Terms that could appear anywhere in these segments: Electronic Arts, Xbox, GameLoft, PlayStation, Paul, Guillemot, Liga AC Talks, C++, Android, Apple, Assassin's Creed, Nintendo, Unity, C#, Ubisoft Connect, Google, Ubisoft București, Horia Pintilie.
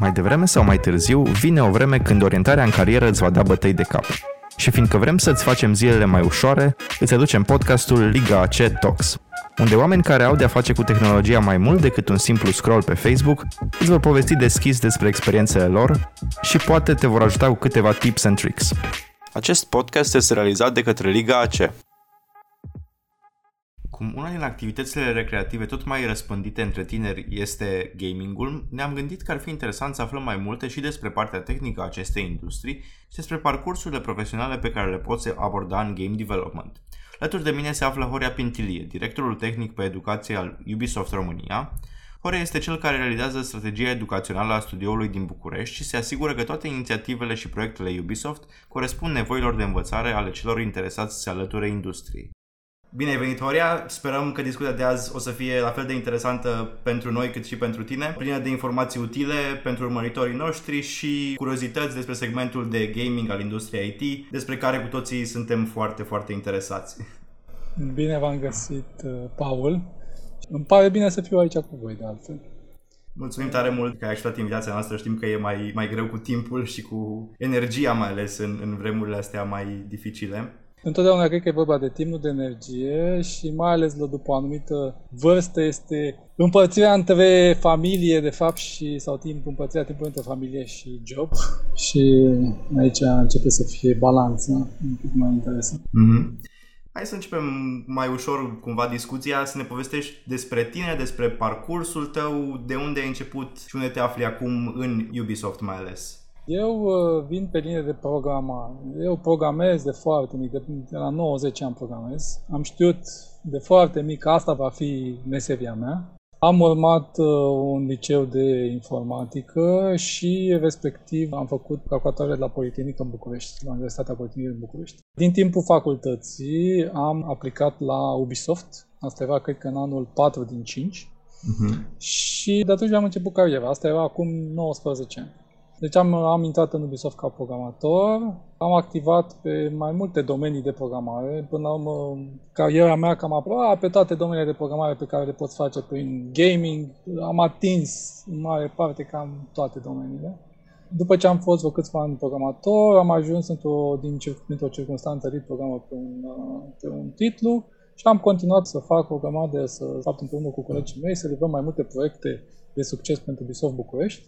Mai devreme sau mai târziu, vine o vreme când orientarea în carieră îți va da bătăi de cap. Și fiindcă vrem să-ți facem zilele mai ușoare, îți aducem podcastul Liga AC Talks, unde oameni care au de-a face cu tehnologia mai mult decât un simplu scroll pe Facebook, îți vor povesti deschis despre experiențele lor și poate te vor ajuta cu câteva tips and tricks. Acest podcast este realizat de către Liga AC. Cum una din activitățile recreative tot mai răspândite între tineri este gamingul, ne-am gândit că ar fi interesant să aflăm mai multe și despre partea tehnică a acestei industrii și despre parcursurile profesionale pe care le poți aborda în game development. Alături de mine se află Horia Pintilie, directorul tehnic pe educație al Ubisoft România. Horia este cel care realizează strategia educațională a studioului din București și se asigură că toate inițiativele și proiectele Ubisoft corespund nevoilor de învățare ale celor interesați să se alăture industriei. Bine ai venit, Horia! Sperăm că discuția de azi o să fie la fel de interesantă pentru noi cât și pentru tine, plină de informații utile pentru urmăritorii noștri și curiozități despre segmentul de gaming al industriei IT, despre care cu toții suntem foarte, foarte interesați. Bine v-am găsit, Paul! Îmi pare bine să fiu aici cu voi, de altfel. Mulțumim tare mult că ai acceptat invitația noastră, știm că e mai greu cu timpul și cu energia, mai ales în vremurile astea mai dificile. Întotdeauna cred că e vorba de timp, nu de energie și mai ales după o anumită vârstă este împărțirea între familie, de fapt, împărțirea timpului între familie și job și aici începe să fie balanța, un pic mai interesant. Mm-hmm. Hai să începem mai ușor cumva discuția, să ne povestești despre tine, despre parcursul tău, de unde ai început și unde te afli acum în Ubisoft mai ales. Eu vin pe linie de programare. Eu programez de foarte mic, de la 9-10 ani programez. Am știut de foarte mic că asta va fi meseria mea. Am urmat un liceu de informatică și respectiv am făcut calculatoarele la Politehnică în București, la Universitatea Politehnică din București. Din timpul facultății am aplicat la Ubisoft, asta era cred că în anul 4 din 5 și de atunci am început cariera, asta era acum 19 ani. Deci am intrat în Ubisoft ca programator, am activat pe mai multe domenii de programare, până la urmă cariera mea cam aproape pe toate domeniile de programare pe care le poți face prin gaming, am atins în mare parte cam toate domeniile. După ce am fost vreo câțiva ani programator, am ajuns dintr-o circunstanță lead programmer pe un titlu și am continuat să fac o grămadă, împreună cu colegii mei, să livrăm mai multe proiecte de succes pentru Ubisoft București.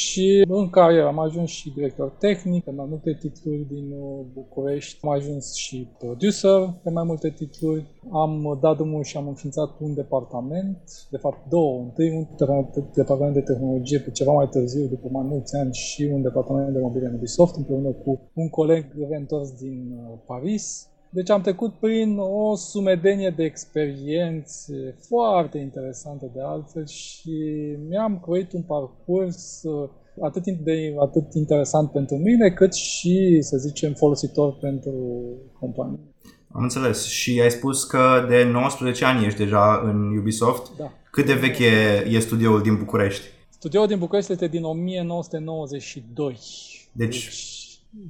Și în cariera am ajuns și director tehnic pe mai multe titluri din București, am ajuns și producer pe mai multe titluri, am dat drumul și am înființat un departament, de fapt două, întâi un departament de tehnologie pe ceva mai târziu, după mai mulți ani, și un departament de mobilier Ubisoft împreună cu un coleg reîntors din Paris. Deci am trecut prin o sumedenie de experiențe foarte interesante de altfel și mi-am creat un parcurs atât interesant pentru mine, cât și, să zicem, folositor pentru companie. Am înțeles. Și ai spus că de 19 ani ești deja în Ubisoft. Da. Cât de vechi e studioul din București? Studioul din București este din 1992. Deci...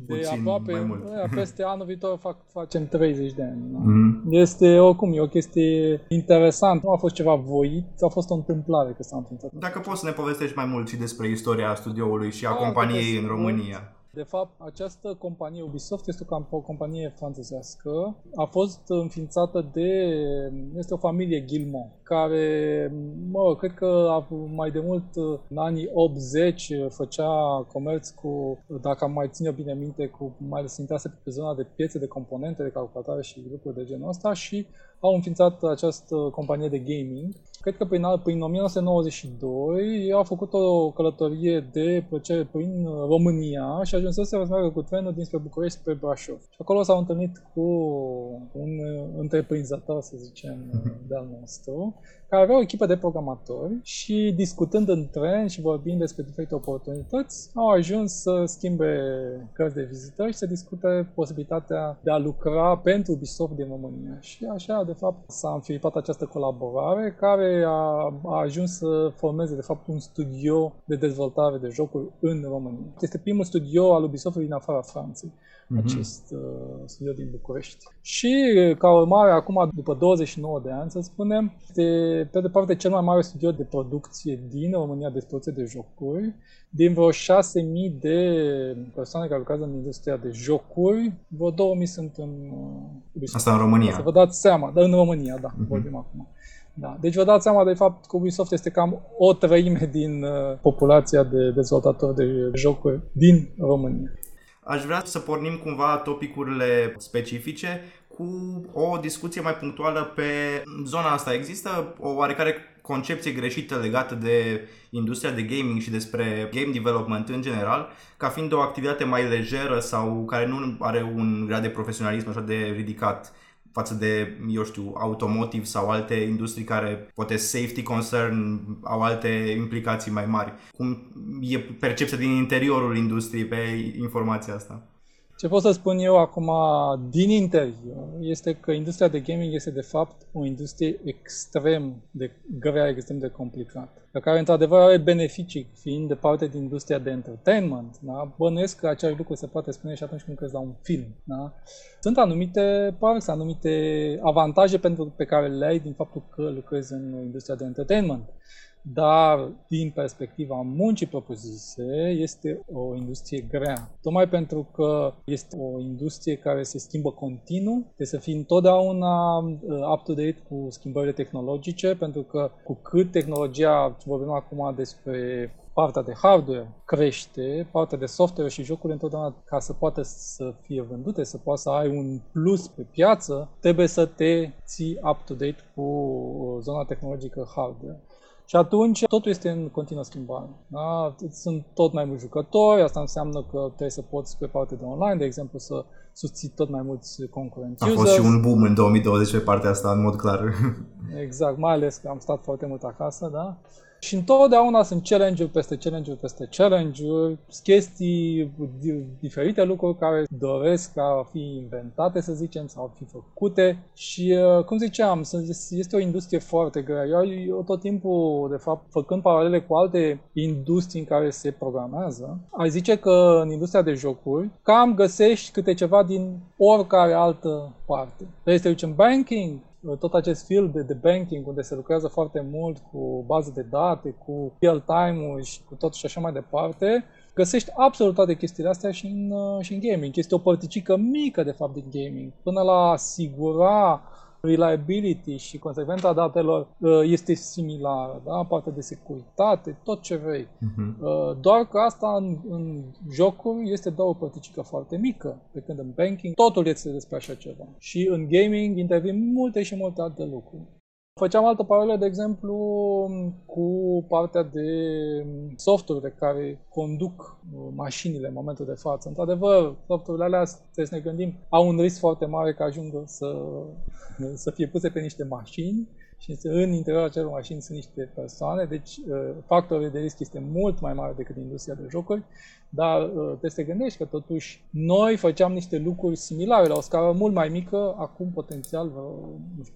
De aproape, peste anul viitor facem 30 de ani. Da? Este, oricum, e o chestie interesantă. Nu a fost ceva voit, a fost o întâmplare că s-a întâmplat. Dacă poți să ne povestești mai mult și despre istoria studioului și a companiei în România. De fapt, această companie Ubisoft este o companie franțuzească. A fost înființată este o familie Guillemot, care, cred că mai de mult în anii 80 făcea comerț cu, dacă am mai ține bine minte, mai ales intrase pe zona de piețe de componente, de calculatoare și lucruri de genul ăsta și au înființat această companie de gaming. Cred că prin 1992 au făcut o călătorie de plăcere prin România și ajunseseră să meargă cu trenul dinspre București spre Brașov. Și acolo s-au întâlnit cu un întreprinzător, să zicem, de-al nostru, care avea o echipă de programatori și discutând în tren și vorbind despre diferite oportunități, au ajuns să schimbe cărți de vizită și să discute posibilitatea de a lucra pentru Ubisoft din România. Și așa de fapt s-a înființat această colaborare care a ajuns să formeze de fapt un studio de dezvoltare de jocuri în România. Este primul studio al Ubisoft-ului din afara Franței, acest studio din București. Și ca urmare, acum după 29 de ani, să spunem, este pe departe cel mai mare studio de producție din România de producție de jocuri. Din vreo 6.000 de persoane care lucrează în industria de jocuri, vreo 2.000 sunt în Ubisoft. Asta în România. Să vă dați seama, dar în România, da, vorbim acum. Da. Deci vă dați seama de fapt că Ubisoft este cam o treime din populația de dezvoltatori de jocuri din România. Aș vrea să pornim cumva topicurile specifice cu o discuție mai punctuală pe zona asta. Există o oarecare concepție greșită legată de industria de gaming și despre game development în general, ca fiind o activitate mai lejeră sau care nu are un grad de profesionalism așa de ridicat față de, eu știu, automotive sau alte industrii care, poate safety concern, au alte implicații mai mari. Cum e percepția din interiorul industriei pe informația asta? Ce pot să spun eu acum din interior este că industria de gaming este de fapt o industrie extrem de grea, extrem de complicată, care într-adevăr are beneficii fiind de parte din industria de entertainment. Da? Bănuiesc că același lucru se poate spune și atunci când crezi la un film. Da? Sunt anumite perks, anumite avantaje pe care le ai din faptul că lucrezi în industria de entertainment. Dar, din perspectiva muncii propriu-zise, este o industrie grea. Tocmai pentru că este o industrie care se schimbă continuu, trebuie să fii întotdeauna up-to-date cu schimbările tehnologice, pentru că cu cât tehnologia, vorbim acum despre partea de hardware, crește, partea de software și jocuri întotdeauna ca să poată să fie vândute, să poată să ai un plus pe piață, trebuie să te ții up-to-date cu zona tehnologică hardware. Și atunci totul este în continuă schimbare. Da? Sunt tot mai mulți jucători, asta înseamnă că trebuie să poți pe partea de online, de exemplu, să susții tot mai mulți concurenți. A fost și un boom în 2020 pe partea asta, în mod clar. Exact, mai ales că am stat foarte mult acasă, da? Și întotdeauna sunt challenge-uri peste challenge-uri peste challenge-uri, chestii, diferite lucruri care doresc a fi inventate, să zicem, sau a fi făcute. Și, cum ziceam, este o industrie foarte grea. Eu tot timpul, de fapt, făcând paralele cu alte industrii în care se programează, aș zice că în industria de jocuri cam găsești câte ceva din oricare altă parte. Trebuie să ducem banking. Tot acest field de banking, unde se lucrează foarte mult cu baze de date, cu real-time-ul și cu tot și așa mai departe, găsești absolut toate chestiile astea și în gaming. Este o părticică mică, de fapt, din gaming. Până la asigura reliability și consecvența datelor este similară, da? Partea de securitate, tot ce vrei. Doar că asta în jocuri este doar o părticică foarte mică, pe când în banking totul este despre așa ceva. Și în gaming intervin multe și multe alte lucruri. Făceam altă paralelă, de exemplu, cu partea de software care conduc mașinile în momentul de față. Într-adevăr, softurile alea, trebuie să ne gândim, au un risc foarte mare că ajungă să fie puse pe niște mașini și în interiorul acelor mașini sunt niște persoane, deci factorul de risc este mult mai mare decât industria de jocuri, dar trebuie să te gândești că totuși noi făceam niște lucruri similare la o scară mult mai mică, acum potențial vreo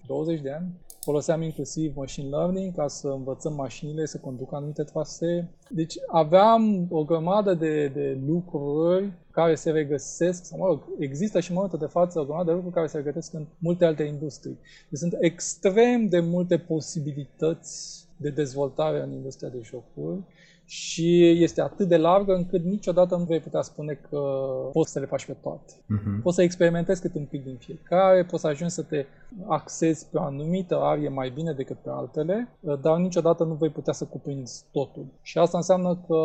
20 de ani. Foloseam inclusiv machine learning ca să învățăm mașinile să conducă anumite trasee. Deci aveam o grămadă de lucruri care se regăsesc, sau mă rog, există și în momentul de față o grămadă de lucruri care se regăsesc în multe alte industrii. Deci sunt extrem de multe posibilități de dezvoltare în industria de jocuri și este atât de largă încât niciodată nu vei putea spune că poți să le faci pe toate. Poți să experimentezi cât un pic din fiecare, poți să ajungi să te accesi pe o anumită arie mai bine decât pe altele, dar niciodată nu vei putea să cuprinzi totul. Și asta înseamnă că,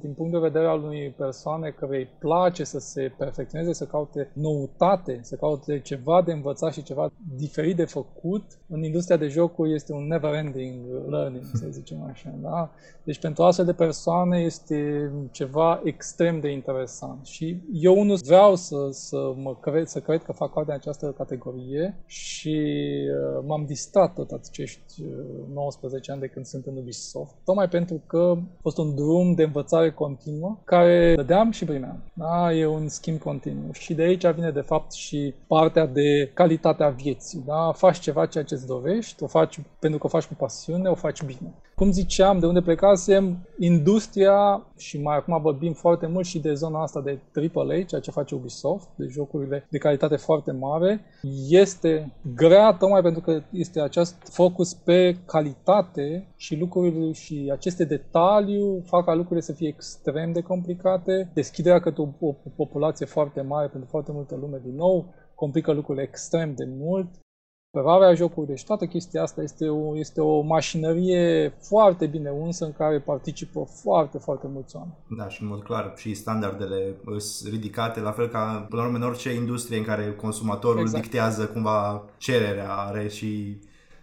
din punct de vedere al unei persoane care îi place să se perfecționeze, să caute noutate, să caute ceva de învățat și ceva diferit de făcut, în industria de jocuri este un never-ending learning, să zicem așa. Da? Deci pentru astfel de persoane este ceva extrem de interesant și eu nu vreau să cred că fac parte din această categorie și m-am distrat tot acești 19 ani de când sunt în Ubisoft, tocmai pentru că a fost un drum de învățare continuă care dădeam și primeam. Da? E un schimb continuu și de aici vine de fapt și partea de calitatea vieții. Da? Faci ceva ceea ce îți dorești, o faci pentru că o faci cu pasiune, o faci bine. Cum ziceam, de unde plecasem, industria, și mai acum vorbim foarte mult și de zona asta de AAA, ceea ce face Ubisoft, de jocurile de calitate foarte mare, este grea tocmai pentru că este acest focus pe calitate și lucrurile și aceste detalii fac ca lucrurile să fie extrem de complicate, deschiderea către o populație foarte mare pentru foarte multă lume din nou, complică lucrurile extrem de mult. Prepararea jocurilor, deci toată chestia asta este o mașinărie foarte bine unsă în care participă foarte, foarte mulți oameni. Da, și în mod clar și standardele sunt ridicate, la fel ca până la urmă în orice industrie în care consumatorul dictează cumva cererea are și...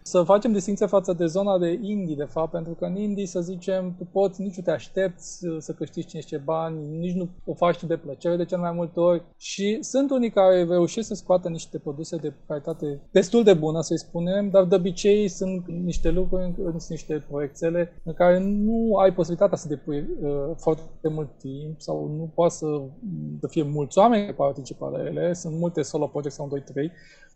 Să facem distinția față de zona de indie, de fapt, pentru că în indie, să zicem, tu poți, nici nu te aștepți să câștigi niște bani, nici nu o faci tu de plăcere de cel mai multe ori și sunt unii care reușesc să scoată niște produse de calitate destul de bună, să-i spunem, dar de obicei sunt niște lucruri, sunt niște proiectele în care nu ai posibilitatea să depui foarte mult timp sau nu poți să fie mulți oameni care participă la ele, sunt multe solo projects sau 2-3,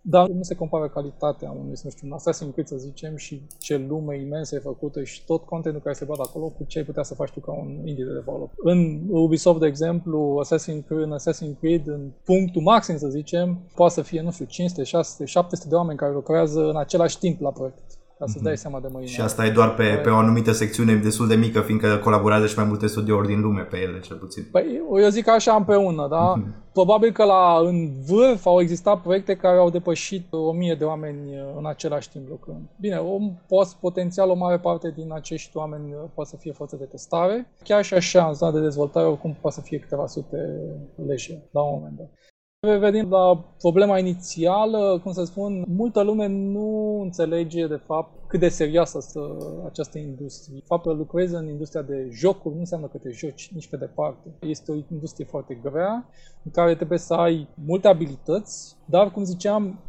dar nu se compară calitatea unui, nu știu, un Assassin's Creed, să zicem, și ce lume imensă e făcută și tot contentul care se bate acolo cu ce ai putea să faci tu ca un indie de developer. În Ubisoft, de exemplu, Assassin's Creed, în punctul maxim, să zicem, poate să fie, nu știu, 500, 600, 700 de oameni care lucrează în același timp la proiect. Ca să-ți dai seama de mărinare. Și asta e doar pe o anumită secțiune destul de mică, fiindcă colaborează și mai multe studiouri din lume pe ele, cel puțin. Păi, eu zic așa împreună, da? Probabil că în vârf au existat proiecte care au depășit 1000 de oameni în același timp lucrând. Bine, potențial o mare parte din acești oameni poate să fie forță de testare. Chiar și așa, în zona de dezvoltare, oricum poate să fie câteva sute leje la un moment dat. Revenim la problema inițială, cum să spun, multă lume nu înțelege de fapt cât de serioasă este această industrie. Faptul că lucrezi în industria de jocuri nu înseamnă că te joci nici pe departe. Este o industrie foarte grea, în care trebuie să ai multe abilități, dar, cum ziceam,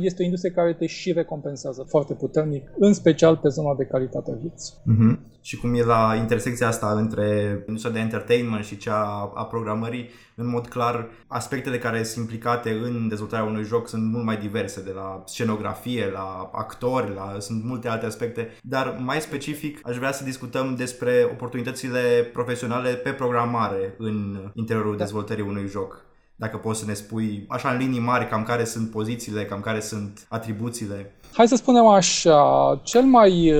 este o industrie care te și recompensează foarte puternic, în special pe zona de calitate a vieții. Mm-hmm. Și cum e la intersecția asta între industria de entertainment și cea a programării, în mod clar, aspectele care sunt implicate în dezvoltarea unui joc sunt mult mai diverse, de la scenografie, la actori, sunt multe alte aspecte, dar mai specific aș vrea să discutăm despre oportunitățile profesionale pe programare în interiorul dezvoltării unui joc. Dacă poți să ne spui, așa în linii mari, cam care sunt pozițiile, cam care sunt atribuțiile. Hai să spunem așa, cel mai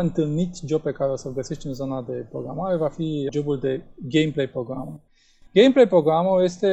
întâlnit job pe care o să-l găsești în zona de programare va fi jobul de gameplay programmer. Gameplay programmer este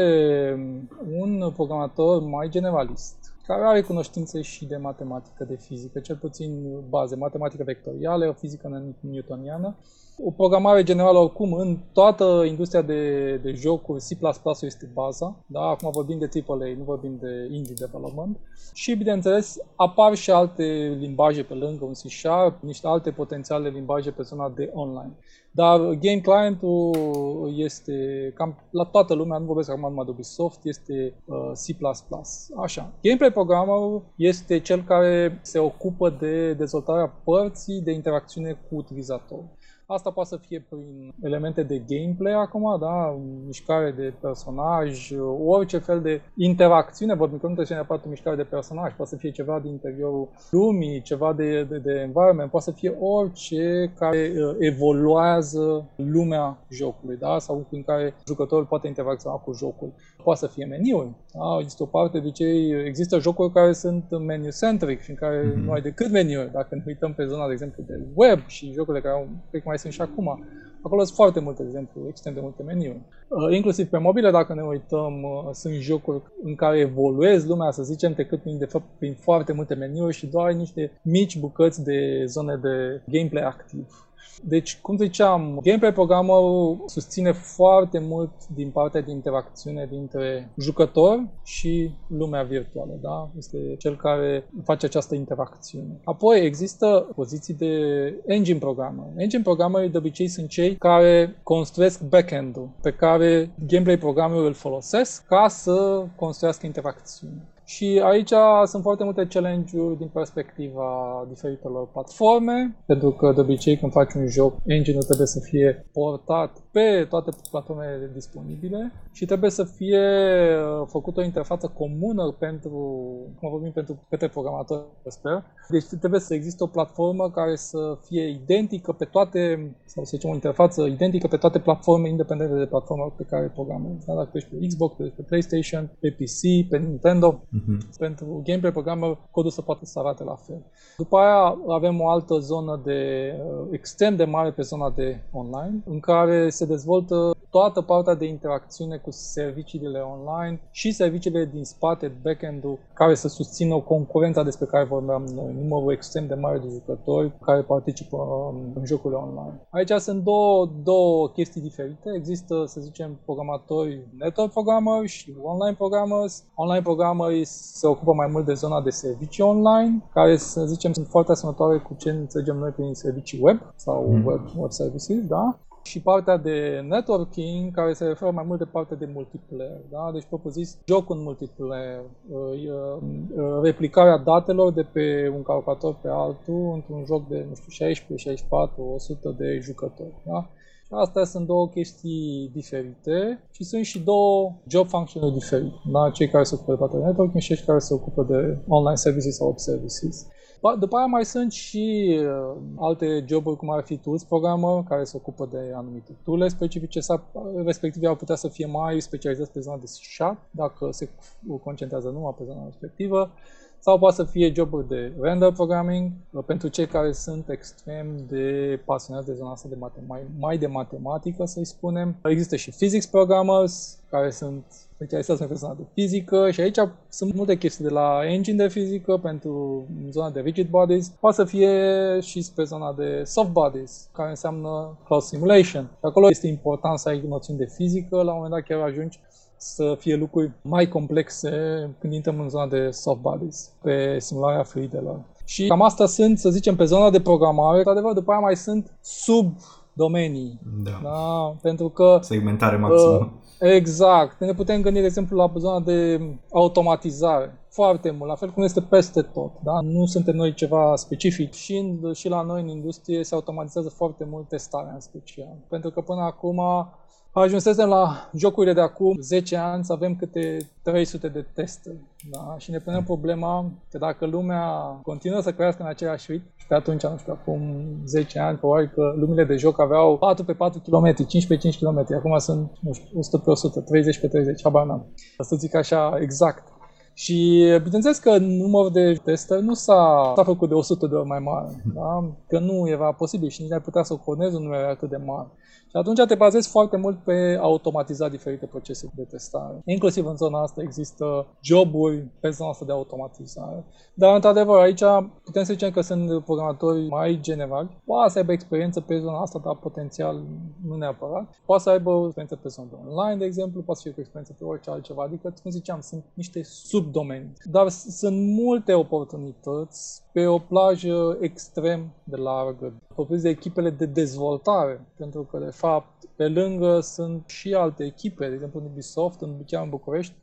un programator mai generalist, care are cunoștințe și de matematică, de fizică, cel puțin baze, matematică vectorială, o fizică newtoniană. O programare generală, oricum, în toată industria de jocuri, C++ este baza, da? Acum vorbim de AAA, nu vorbim de indie development. Și, bineînțeles, apar și alte limbaje pe lângă, un C#, niște alte potențiale limbaje pe zona de online. Dar game client-ul este cam la toată lumea, nu vorbesc acum numai de Ubisoft, este C++. Așa. Gameplay programmer este cel care se ocupă de dezvoltarea părții de interacțiune cu utilizatorul. Asta poate să fie prin elemente de gameplay acum, da? Mișcare de personaj, orice fel de interacțiune, vorbim că nu trebuie să neapărat o mișcare de personaj, poate să fie ceva din interiorul lumii, ceva de environment, poate să fie orice care evoluează lumea jocului, da? Sau prin care jucătorul poate interacționa cu jocul. Poate să fie meniuri, da? Există o parte, de obicei, există jocuri care sunt menu-centric și în care nu ai decât meniuri. Dacă ne uităm pe zona, de exemplu, de web și jocurile care au, cred că mai sunt și acum, acolo sunt foarte multe, de exemplu, extrem de multe meniuri. Inclusiv pe mobile, dacă ne uităm, sunt jocuri în care evoluezi lumea, să zicem, decât de fapt prin foarte multe meniuri și doar ai niște mici bucăți de zone de gameplay activ. Deci, cum ziceam, gameplay programmer susține foarte mult din partea de interacțiune dintre jucător și lumea virtuală, da? Este cel care face această interacțiune. Apoi există poziții de engine programmer. Engine programmerii de obicei sunt cei care construiesc backend-ul pe care gameplay programmerii îl folosesc ca să construiască interacțiune. Și aici sunt foarte multe challenge-uri din perspectiva diferitelor platforme, pentru că de obicei când faci un joc, engine-ul trebuie să fie portat pe toate platformele disponibile și trebuie să fie făcută o interfață comună pentru, cum vorbim, pentru programatori, sper. Deci trebuie să existe o platformă care să fie identică pe toate, sau să zicem o interfață identică pe toate platformele, independente de platforma pe care programezi. Dacă ești pe Xbox, pe PlayStation, pe PC, pe Nintendo. Pentru gameplay programmer, codul să poate să arate la fel. După aia avem o altă zonă de extrem de mare pe zona de online, în care se dezvoltă toată partea de interacțiune cu serviciile online și serviciile din spate, backend-ul, care să susțină concurența despre care vorbeam noi, numărul extrem de mare de jucători care participă în jocurile online. Aici sunt două chestii diferite. Există, să zicem, programatori network programmers și online programmers. Online programmers se ocupă mai mult de zona de servicii online, care, să zicem, sunt foarte asemănătoare cu ce înțelegem noi prin servicii web sau web services, da? Și partea de networking, care se referă mai mult de partea de multiplayer, da? Deci, propriu zis, jocul în multiplayer, replicarea datelor de pe un calculator pe altul într-un joc de, nu știu, 16, 64, 100 de jucători, da? Astea sunt două chestii diferite și sunt și două job funcțiuni diferite, da? Cei care se ocupă de partea de networking și cei care se ocupă de online services sau web services. După aia mai sunt și alte joburi, cum ar fi tools programmer, care se ocupă de anumite tool specifice, respectiv ar putea să fie mai specializați pe zona de C#, dacă se concentrează numai pe zona respectivă, sau poate să fie joburi de render programming, pentru cei care sunt extrem de pasionați de zona asta de mai de matematică, să-i spunem. Există și physics programmers, care sunt specializați în zona de fizică și aici sunt multe chestii de la engine de fizică pentru zona de rigid bodies. Poate să fie și pe zona de soft bodies, care înseamnă cloud simulation. Și acolo este important să ai noțiuni de fizică, la un moment dat chiar ajungi să fie lucruri mai complexe când intrăm în zona de soft bodies, pe simularea fluidelor. Și cam asta sunt, să zicem, pe zona de programare. Într-adevăr, după aia mai sunt subdomenii. Da. Da? Pentru că... segmentare maximă. Exact. Ne putem gândi, de exemplu, la zona de automatizare. Foarte mult, la fel cum este peste tot, da? Nu suntem noi ceva specific și la noi în industrie se automatizează foarte mult testarea în special. Pentru că până acum... ajunsesem la jocurile de acum 10 ani să avem câte 300 de teste, da? Și ne punem problema că dacă lumea continuă să crească în același ritm, și pe atunci, nu știu, acum 10 ani, probabil că lumile de joc aveau 4 pe 4 km, 5 pe 5 km, acum sunt, nu știu, 100 pe 100, 30 pe 30, habar n-am, să zic așa exact. Și bineînțeles că numărul de testări nu s-a făcut de 100 de ori mai mare, da? Că nu era posibil și nici n-ai putea să oconezi un număr atât de mare. Și atunci te bazezi foarte mult pe automatiza diferite procese de testare. Inclusiv în zona asta există joburi pe zona asta de automatizare. Dar, într-adevăr, aici putem să zicem că sunt programatori mai generali. Poate să aibă experiență pe zona asta, dar potențial nu neapărat. Poate să aibă experiență pe zona online, de exemplu, poate să fie experiență pe orice altceva. Adică, cum ziceam, sunt niște subdomenii. Dar sunt multe oportunități pe o plajă extrem de largă. Vorbim de echipele de dezvoltare, pentru că, de fapt, pe lângă sunt și alte echipe, de exemplu în Ubisoft, chiar în București,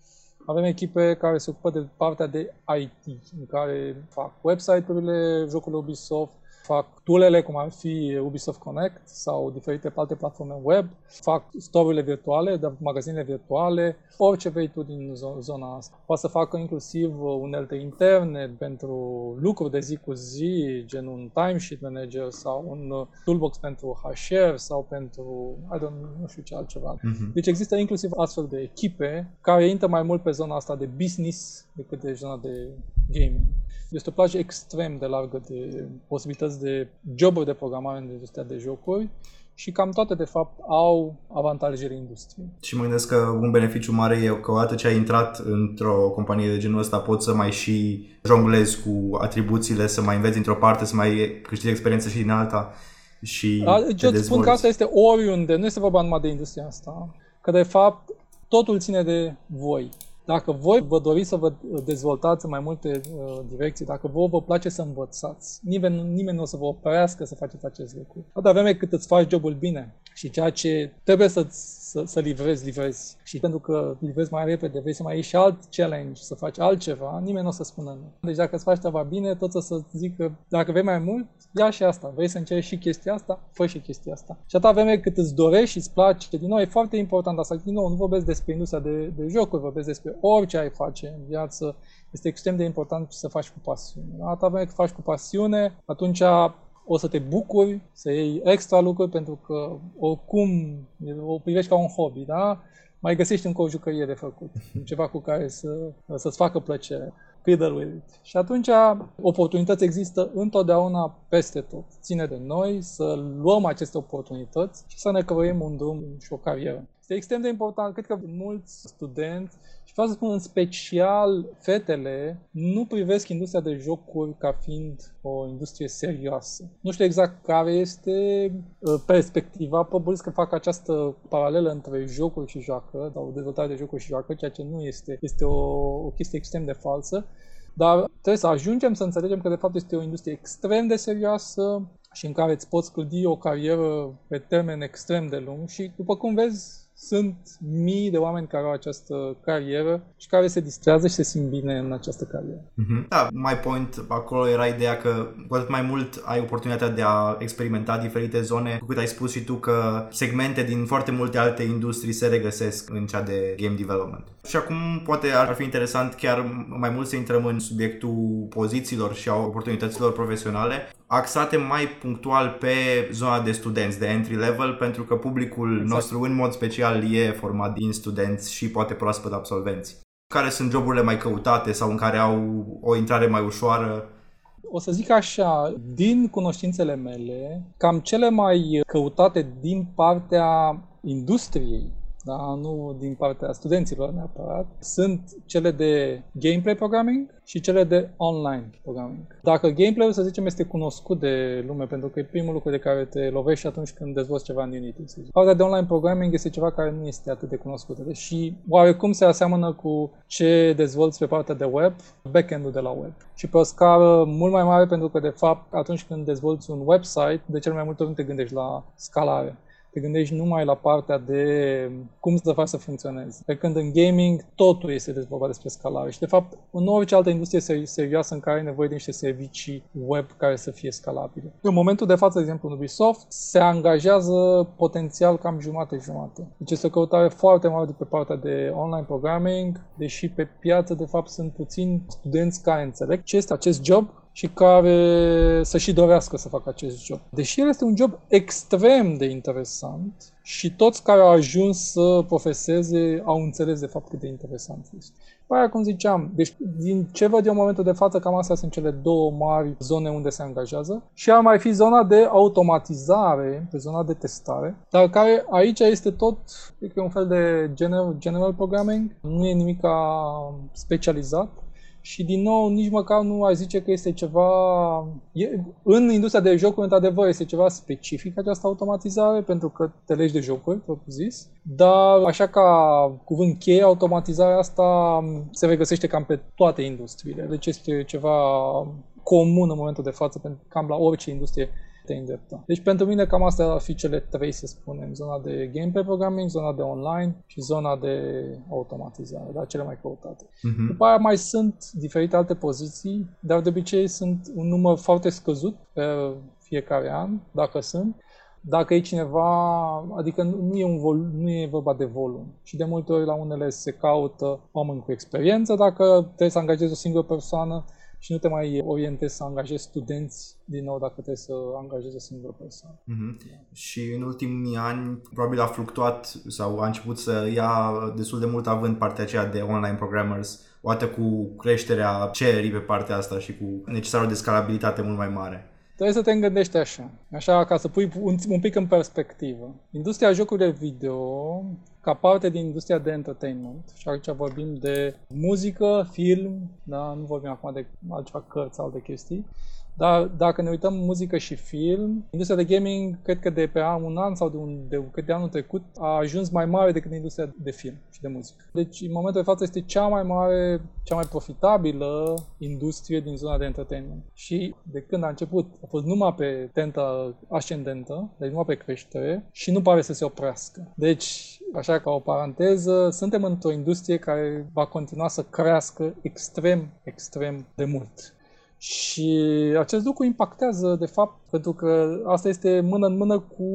avem echipe care se ocupă de partea de IT, în care fac website-urile, jocurile Ubisoft, fac tool-ele cum ar fi Ubisoft Connect sau diferite alte platforme web, fac store-urile virtuale, magazinele virtuale, orice vei tu din zona asta. Poate să facă inclusiv unelte interne pentru lucruri de zi cu zi, gen un timesheet manager sau un toolbox pentru HR sau pentru, nu știu ce altceva. Deci există inclusiv astfel de echipe care intră mai mult pe zona asta de business decât de zona de gaming. Este o plajă extrem de largă de posibilități de joburi de programare în industria de jocuri și cam toate, de fapt, au avantajele industriei. Și mă gândesc că un beneficiu mare e că odată ce ai intrat într-o companie de genul ăsta poți să mai și jonglezi cu atribuțiile, să mai înveți într-o parte, să mai câștigi experiență și din alta. și te dezvolți. Spun că asta este oriunde, nu este vorba numai de industria asta, că de fapt totul ține de voi. Dacă voi vă doriți să vă dezvoltați în mai multe direcții, dacă vă place să învățați, nimeni nu o să vă oprească să faceți acest lucru. Atâta vreme cât îți faci jobul bine și ceea ce trebuie să livrezi. Și pentru că livrezi mai repede, vrei să mai iei și alt challenge, să faci altceva, nimeni nu o să spună nu. Deci dacă îți faci treaba bine, tot o să zică, dacă vrei mai mult, ia și asta. Vrei să încerci și chestia asta? Fă și chestia asta. Și atâta vreme cât îți dorești și îți place, din nou, e foarte important asta. Din nou, nu vorbesc despre industria de jocuri, vorbesc despre orice ai face în viață. Este extrem de important să faci cu pasiune. Atâta vreme cât faci cu pasiune, atunci o să te bucuri, să iei extra lucruri, pentru că oricum o privești ca un hobby, da? Mai găsești încă o jucărie de făcut, ceva cu care să-ți facă plăcere. Fiddle with it. Și atunci oportunități există întotdeauna peste tot. Ține de noi să luăm aceste oportunități și să ne căvăim un drum și o carieră. Este extrem de important. Cred că mulți studenți, și vreau să spun în special fetele, nu privesc industria de jocuri ca fiind o industrie serioasă. Nu știu exact care este perspectiva. Probabil că fac această paralelă între jocuri și joacă, sau dezvoltare de jocuri și joacă, ceea ce nu este. Este o chestie extrem de falsă. Dar trebuie să ajungem să înțelegem că de fapt este o industrie extrem de serioasă și în care îți poți clădi o carieră pe termen extrem de lung și, după cum vezi, sunt mii de oameni care au această carieră și care se distrează și se simt bine în această carieră. Da, my point, acolo era ideea că cu atât mai mult ai oportunitatea de a experimenta diferite zone, cu cât ai spus și tu că segmente din foarte multe alte industrii se regăsesc în cea de game development. Și acum poate ar fi interesant chiar mai mult să intrăm în subiectul pozițiilor și a oportunităților profesionale, axate mai punctual pe zona de studenți, de entry level, pentru că publicul nostru în mod special e format din studenți și poate proaspăt absolvenți. Care sunt joburile mai căutate sau în care au o intrare mai ușoară? O să zic așa, din cunoștințele mele, cam cele mai căutate din partea industriei, dar nu din partea studenților neapărat, sunt cele de gameplay programming și cele de online programming. Dacă gameplay-ul, să zicem, este cunoscut de lume, pentru că e primul lucru de care te lovești atunci când dezvolți ceva în Unity. Partea de online programming este ceva care nu este atât de cunoscută, deși oarecum se aseamănă cu ce dezvolți pe partea de web, backend-ul de la web. Și pe o scară mult mai mare, pentru că, de fapt, atunci când dezvolți un website, de cel mai multe ori nu te gândești la scalare. Te gândești numai la partea de cum să faci să funcționezi. Pe când în gaming totul este vorba despre scalare și de fapt în orice altă industrie serioasă în care ai nevoie de niște servicii web care să fie scalabile. În momentul de față, de exemplu, în Ubisoft se angajează potențial cam jumate-jumate. Deci este o căutare foarte mare de pe partea de online programming, deși pe piață de fapt sunt puțini studenți care înțeleg ce este acest job și care să și dorească să facă acest job. Deși el este un job extrem de interesant și toți care au ajuns să profeseze au înțeles de fapt cât de interesant este. Pe aia, cum ziceam, deci din ce văd eu în momentul de față, cam astea sunt cele două mari zone unde se angajează și ar mai fi zona de automatizare, pe zona de testare, dar care aici este tot, cred că e un fel de general programming, nu e nimic specializat. Și din nou, nici măcar nu aș zice că este ceva, în industria de jocuri, într-adevăr, este ceva specific această automatizare, pentru că te legi de jocuri, propriu-zis. Dar, așa ca cuvânt cheie, automatizarea asta se regăsește cam pe toate industriile. Deci este ceva comun în momentul de față, cam la orice industrie te îndreptă. Deci pentru mine cam astea ar fi cele trei, să spunem, zona de gameplay programming, zona de online și zona de automatizare, dar cele mai căutate. După aia mai sunt diferite alte poziții, dar de obicei sunt un număr foarte scăzut pe fiecare an, dacă sunt. Dacă e cineva, adică nu e vorba de volum și de multe ori la unele se caută oameni cu experiență, dacă trebuie să angajezi o singură persoană, și nu te mai orientezi să angajezi studenți din nou dacă trebuie să angajezi o singură persoană. Și în ultimii ani probabil a fluctuat sau a început să ia destul de mult având partea aceea de online programmers, o dată cu creșterea cererii pe partea asta și cu necesarul de scalabilitate mult mai mare. Trebuie să te gândești așa ca să pui un pic în perspectivă. Industria jocurilor video, ca parte din industria de entertainment, și aici vorbim de muzică, film, da? Nu vorbim acum de altceva, cărți, alte chestii, Dar dacă ne uităm muzică și film, industria de gaming, cred că de pe un an sau de anul trecut, a ajuns mai mare decât industria de film și de muzică. Deci, în momentul de față, este cea mai mare, cea mai profitabilă industrie din zona de entertainment. Și de când a început, a fost numai pe tentă ascendentă, deci numai pe creștere, și nu pare să se oprească. Deci, așa ca o paranteză, suntem într-o industrie care va continua să crească extrem de mult. Și acest lucru impactează, de fapt, pentru că asta este mână în mână cu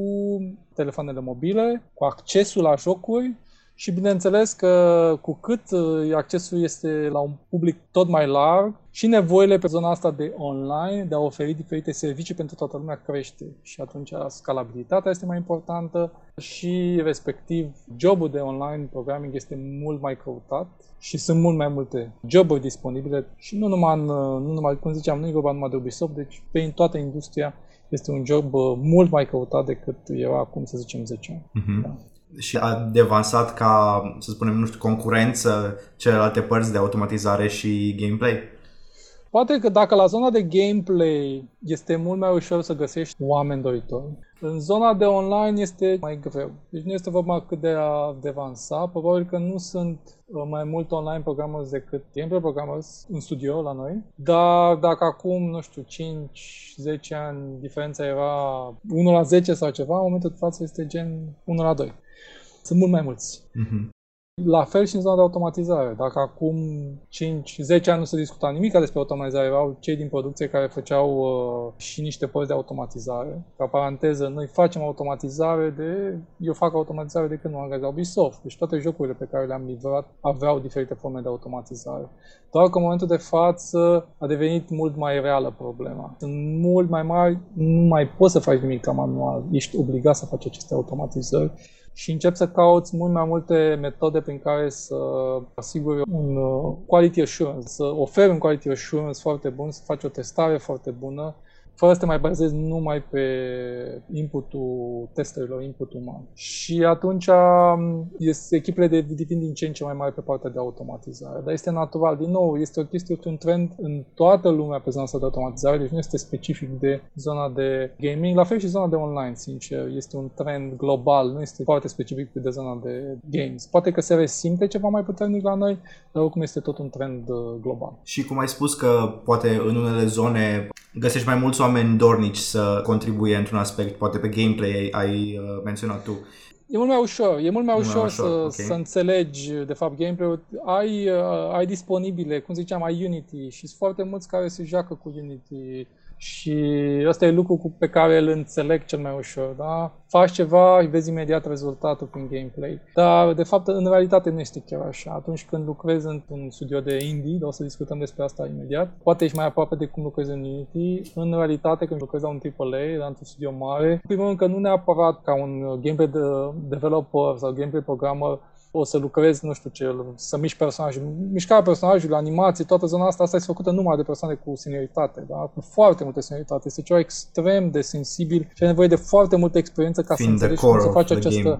telefoanele mobile, cu accesul la jocuri și, bineînțeles, că cu cât accesul este la un public tot mai larg, și nevoile pe zona asta de online, de a oferi diferite servicii pentru toată lumea, crește. Și atunci scalabilitatea este mai importantă și, respectiv, jobul de online programming este mult mai căutat și sunt mult mai multe joburi disponibile. Și nu numai, cum ziceam, nu e vorba numai de Ubisoft, deci pe toată industria este un job mult mai căutat decât era acum, să zicem, 10 ani. Mm-hmm. Da. Și a avansat ca, să spunem, nu știu, concurență celelalte părți de automatizare și gameplay? Poate că dacă la zona de gameplay este mult mai ușor să găsești oameni doritori, în zona de online este mai greu. Deci nu este vorba cât de a devansa, probabil că nu sunt mai mult online programmers decât gameplay programmers în studio la noi, dar dacă acum, nu știu, 5-10 ani diferența era 1 la 10 sau ceva, în momentul de față este gen 1 la 2. Sunt mult mai mulți. Mm-hmm. La fel și în zona de automatizare. Dacă acum 5-10 ani nu se discuta nimic despre automatizare, erau cei din producție care făceau și niște părți de automatizare. Ca paranteză, noi facem automatizare de... Eu fac automatizare de când mă angajez la Ubisoft. Deci toate jocurile pe care le-am livrat aveau diferite forme de automatizare. Doar că în momentul de față a devenit mult mai reală problema. Sunt mult mai mari, nu mai poți să faci nimic ca manual. Ești obligat să faci aceste automatizări. Și încep să cauți mult mai multe metode prin care să asiguri un quality assurance, să oferi un quality assurance foarte bun, să faci o testare foarte bună, fără să te mai bazezi numai pe inputul testerilor, inputul uman. Și atunci echipele devin din ce în ce mai mari pe partea de automatizare. Dar este natural, din nou, este o chestie, este un trend în toată lumea pe zona asta de automatizare, deci nu este specific de zona de gaming, la fel și zona de online, sincer. Este un trend global, nu este foarte specific de zona de games. Poate că se resimte ceva mai puternic la noi, dar oricum este tot un trend global. Și cum ai spus că poate în unele zone găsești mai mulți oameni dornici să contribuie într-un aspect, poate pe gameplay ai menționat tu. E mult mai ușor, okay. Să înțelegi, de fapt, gameplay-ul. Ai disponibile, cum ziceam, ai Unity și sunt foarte mulți care se joacă cu Unity și ăsta e lucru pe care îl înțeleg cel mai ușor, da? Faci ceva, vezi imediat rezultatul prin gameplay. Dar, de fapt, în realitate nu este chiar așa. Atunci când lucrezi într-un studio de indie, dar o să discutăm despre asta imediat, poate ești mai aproape de cum lucrezi în Unity. În realitate, când lucrezi la un AAA, la un studio mare, în primul rând că nu neapărat ca un gameplay developer sau gameplay programmer o să lucrezi, nu știu ce, să miști personajul. Mișcarea personajului, animații, toată zona asta este făcută numai de persoane cu senioritate, da? Cu foarte multă senioritate. Este ceva extrem de sensibil și ai nevoie de foarte multă experiență ca să înțelegi cum să faci această...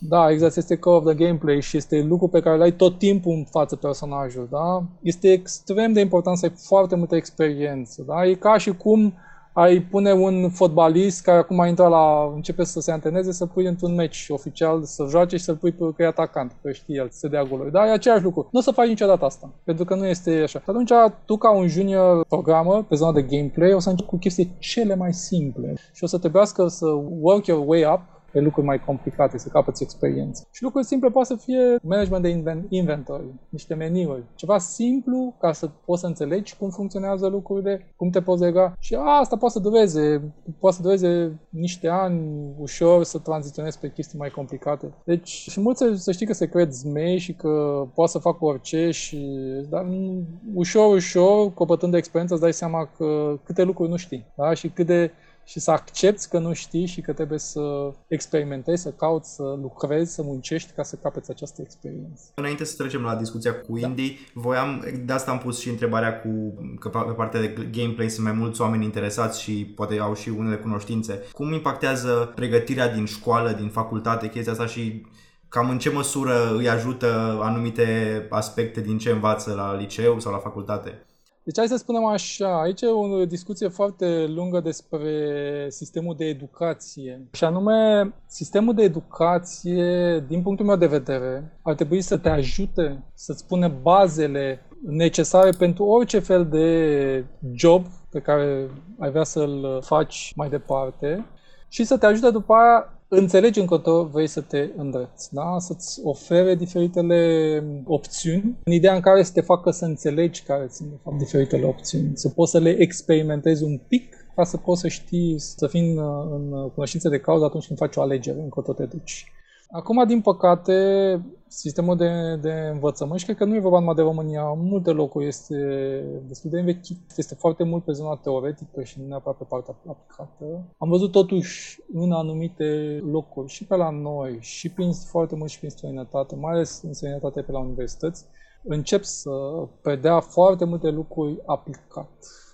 Da, exact, este core of the gameplay și este lucru pe care îl ai tot timpul în față personajul, da? Este extrem de important să ai foarte multă experiență, da? E ca și cum ai pune un fotbalist care acum a intrat începe să se antreneze, să pui într-un meci oficial, să joace și să-l pui pe atacant, că știi el, să dea goluri. Da, e același lucru. Nu o să faci niciodată asta, pentru că nu este așa. Și atunci, tu ca un junior programmer pe zona de gameplay, o să începi cu chestii cele mai simple și o să trebuiască să work your way up pe lucruri mai complicate, să capăți experiență. Și lucruri simple poate să fie management de inventory, niște meniuri, ceva simplu ca să poți să înțelegi cum funcționează lucrurile, cum te poți lega. Și asta poate să dureze niște ani ușor să tranziționezi pe chestii mai complicate. Deci, și mulți să știi că se cred zmei și că poate să fac orice dar ușor, căpătând de experiență, îți dai seama că câte lucruri nu știi, da? Și să accepți că nu știi și că trebuie să experimentezi, să cauți, să lucrezi, să muncești ca să capeți această experiență. Înainte să trecem la discuția cu Indie, de asta am pus și întrebarea că pe partea de gameplay sunt mai mulți oameni interesați și poate au și unele cunoștințe. Cum impactează pregătirea din școală, din facultate, chestia asta și cam în ce măsură îi ajută anumite aspecte din ce învață la liceu sau la facultate? Deci hai să spunem așa, aici e o discuție foarte lungă despre sistemul de educație. Și anume, sistemul de educație, din punctul meu de vedere, ar trebui să te ajute să-ți pune bazele necesare pentru orice fel de job pe care ai vrea să-l faci mai departe și să te ajute după aia înțelegi încotro vrei să te îndrepți, da? Să-ți ofere diferitele opțiuni, în ideea în care să te facă să înțelegi care sunt de fapt diferitele opțiuni, să poți să le experimentezi un pic ca să poți să știi, să fii în cunoștință de cauză atunci când faci o alegere, încotro te duci. Acum, din păcate, sistemul de învățământ, și cred că nu e vorba numai de România, în multe locuri este destul de învechit, este foarte mult pe zona teoretică și nu neapărat pe partea aplicată. Am văzut totuși în anumite locuri, și pe la noi, și prin foarte mult și prin străinătate, mai ales în străinătate pe la universități, încep să predea foarte multe lucruri aplicat.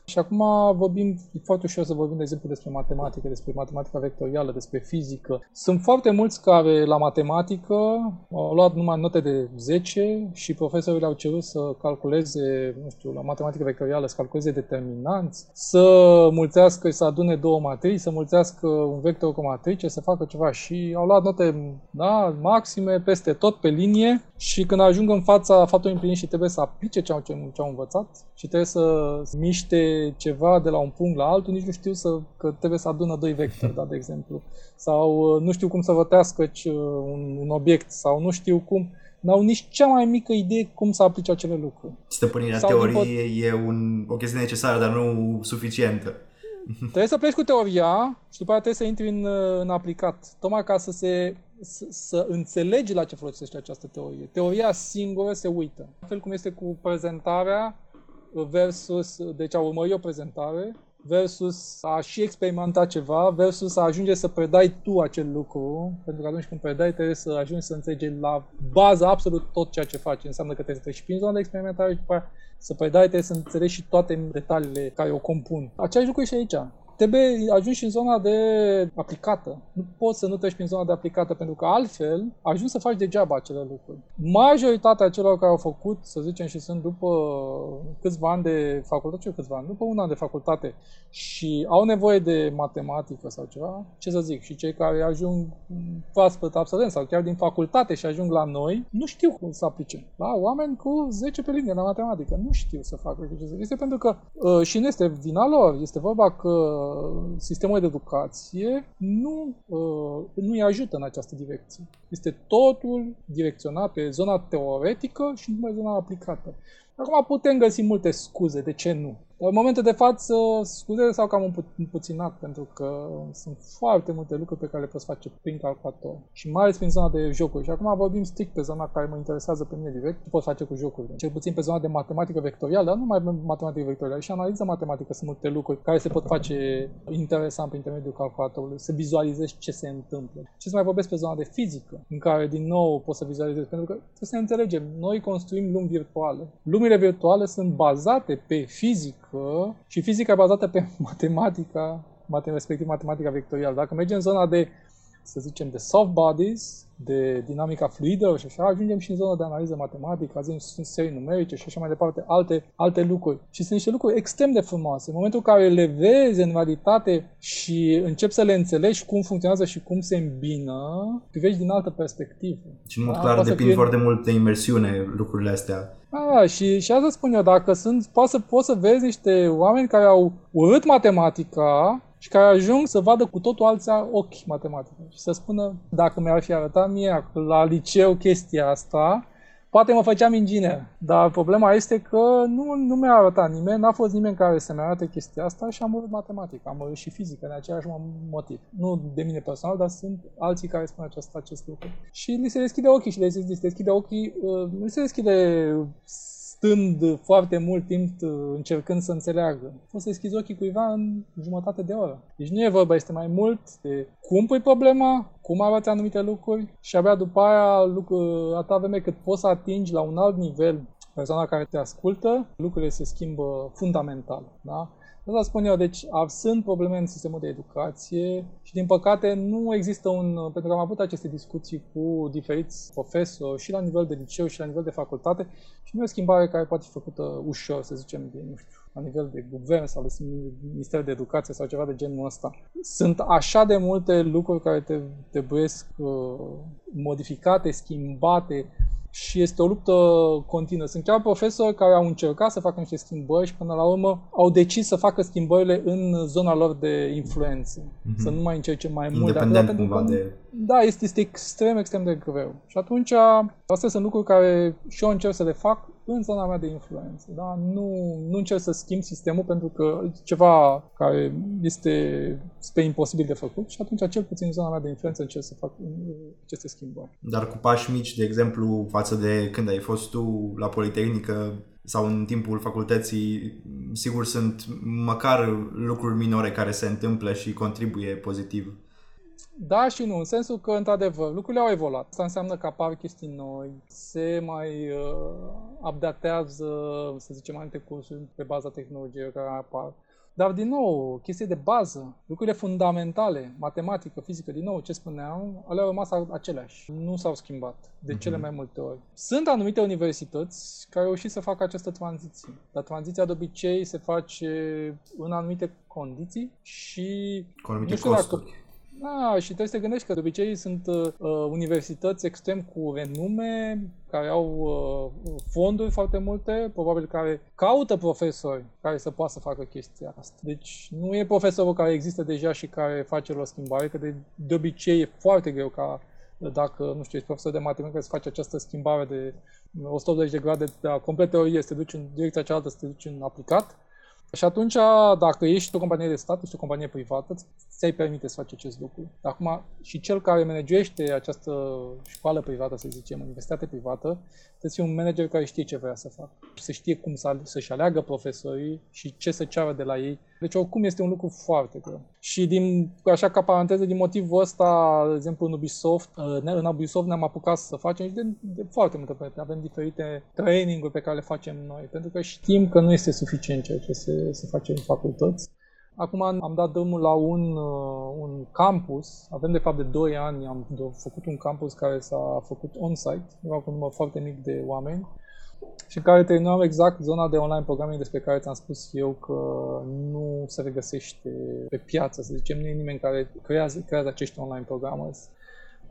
Și acum vorbim, foarte ușor să vorbim, de exemplu, despre matematică, despre matematica vectorială, despre fizică. Sunt foarte mulți care la matematică au luat numai note de 10 și profesorii le-au cerut să calculeze, nu știu, la matematică vectorială, să calculeze determinanți, să mulțească, să adune două matrici, să mulțească un vector cu o matrice, să facă ceva și au luat note, da, maxime peste tot pe linie și când ajung în fața faptului împlinit și trebuie să aplice ce au învățat și trebuie să miște ceva de la un punct la altul, nici nu știu că trebuie să adună doi vectori, da, de exemplu. Sau nu știu cum să vătească un obiect, sau nu știu cum, n-au nici cea mai mică idee cum să aplice acele lucruri. Stăpânirea teoriei e o chestie necesară, dar nu suficientă. Trebuie să pleci cu teoria și după aceea trebuie să intri în aplicat, tocmai ca să înțelegi la ce folosește această teorie. Teoria singură se uită. La fel cum este cu prezentarea, deci a urmări o prezentare versus a și experimenta ceva versus a ajunge să predai tu acel lucru, pentru că atunci când predai trebuie să ajungi să înțelegi la bază absolut tot ceea ce faci. Înseamnă că trebuie să treci și prin zona de experimentare și după aia să predai trebuie să înțelegi și toate detaliile care o compun. Același lucru e și aici. Trebuie ajungi și în zona de aplicată. Nu poți să nu treci prin zona de aplicată, pentru că altfel ajungi să faci degeaba acele lucruri. Majoritatea celor care au făcut, să zicem, și sunt după un an de facultate și au nevoie de matematică sau ceva, ce să zic, și cei care ajung proaspăt absolvenți sau chiar din facultate și ajung la noi, nu știu cum să aplice. Da? Oameni cu 10 pe linie la matematică, nu știu să facă ce să zic. Este pentru că, și nu este vina lor, este vorba că sistemul de educație nu îi ajută în această direcție. Este totul direcționat pe zona teoretică și numai zona aplicată. Acum putem găsi multe scuze, de ce nu? Dar în momentul de față, scuzele s-au cam împuținat, pentru că sunt foarte multe lucruri pe care le poți face prin calculator și mai ales prin zona de jocuri. Și acum vorbim strict pe zona care mă interesează pe mine direct, ce poți face cu jocurile. Cel puțin pe zona de matematică vectorială, dar nu mai matematică vectorială, și analiză matematică, sunt multe lucruri care se pot face interesant prin intermediul calculatorului, să vizualizezi ce se întâmplă. Ce să mai vorbesc pe zona de fizică, în care din nou poți să vizualizezi, pentru că trebuie să ne înțelegem, noi construim lumi virtuale. Lumile virtuale sunt bazate pe fizică și fizica e bazată pe matematica vectorială. Dacă mergem în zona de, să zicem, de soft bodies, de dinamica fluidelor și așa, ajungem și în zona de analiză matematică, sunt serii numerice și așa mai departe, alte lucruri. Și sunt niște lucruri extrem de frumoase. În momentul în care le vezi în realitate și începi să le înțelegi cum funcționează și cum se îmbină, privești din altă perspectivă. Și în mod clar depinde foarte mult de imersiune lucrurile astea. Și asta spun eu, dacă poți să vezi niște oameni care au urât matematica și care ajung să vadă cu totul alții ochi matematică și să spună, dacă mi-ar fi arătat mie la liceu chestia asta, poate mă făceam inginer. Dar problema este că nu mi-a arătat nimeni, n-a fost nimeni care să-mi arate chestia asta și am urât matematică, am urât și fizică, de aceeași motiv. Nu de mine personal, dar sunt alții care spun acest lucru. Și li se deschide ochii și li se deschide stând foarte mult timp încercând să înțeleagă. Poți să deschizi ochii cuiva în jumătate de oră. Deci nu e vorba, este mai mult de cum pui problema, cum arăți anumite lucruri și abia după aia, atâta vreme cât poți să atingi la un alt nivel persoana care te ascultă, lucrurile se schimbă fundamental. Da? Asta spun eu, deci sunt probleme în sistemul de educație și din păcate nu există pentru că am avut aceste discuții cu diferiți profesori și la nivel de liceu și la nivel de facultate și nu e o schimbare care poate fi făcută ușor, să zicem, de, nu știu, la nivel de guvern sau de Ministerul de Educație sau ceva de genul ăsta. Sunt așa de multe lucruri care trebuiesc modificate, schimbate și este o luptă continuă. Sunt chiar profesori care au încercat să facă niște schimbări și până la urmă au decis să facă schimbările în zona lor de influență, să nu mai încerce mai mult. Da, este extrem de greu. Și atunci, astea sunt lucruri care și eu încerc să le fac în zona mea de influență. Da? Nu încerc să schimb sistemul pentru că e ceva care este spre imposibil de făcut și atunci, cel puțin în zona mea de influență, încerc să fac aceste schimbări. Dar cu pași mici, de exemplu, față de când ai fost tu la Politehnică sau în timpul facultății, sigur sunt măcar lucruri minore care se întâmplă și contribuie pozitiv. Da și nu, în sensul că, într-adevăr, lucrurile au evoluat. Asta înseamnă că apar chestii noi, se mai updatează, să zicem, anumite cursuri pe baza tehnologiei care apar. Dar, din nou, chestii de bază, lucrurile fundamentale, matematică, fizică, din nou, ce spuneam, alea au rămas aceleași. Nu s-au schimbat de cele mai multe ori. Sunt anumite universități care au reușit să facă această tranziție. Dar tranziția de obicei se face în anumite condiții și cu anumite costuri. Da, și trebuie să te gândești că de obicei sunt universități extrem cu renume, care au fonduri foarte multe, probabil care caută profesori care să poată să facă chestia asta. Deci nu e profesorul care există deja și care face o schimbare, că de obicei e foarte greu ca dacă, nu știu, ești profesor de matematică să faci această schimbare de 180 de grade de la complet teorie, să te duci în direcția cealaltă, să te duci în aplicat. Și atunci, dacă ești o companie de stat, ești o companie privată, ți-ai permite să faci acest lucru. Acum, și cel care managește această școală privată, să zicem, universitate privată, trebuie să fie un manager care știe ce vrea să facă. Să știe cum să-și aleagă profesorii și ce să ceară de la ei. Deci, oricum, este un lucru foarte greu. Și, așa ca paranteză, din motivul ăsta, de exemplu, în Ubisoft ne-am apucat să facem și de foarte multe proiecte. Avem diferite training-uri pe care le facem noi, pentru că știm că nu este suficient ceea ce se face în facultăți. Acum am dat drumul la un campus, avem de fapt de 2 ani, am făcut un campus care s-a făcut on-site, era cu un număr foarte mic de oameni și în care terminam exact zona de online programming despre care ți-am spus eu că nu se regăsește pe piață, să zicem, nu e nimeni care creează acești online programmers.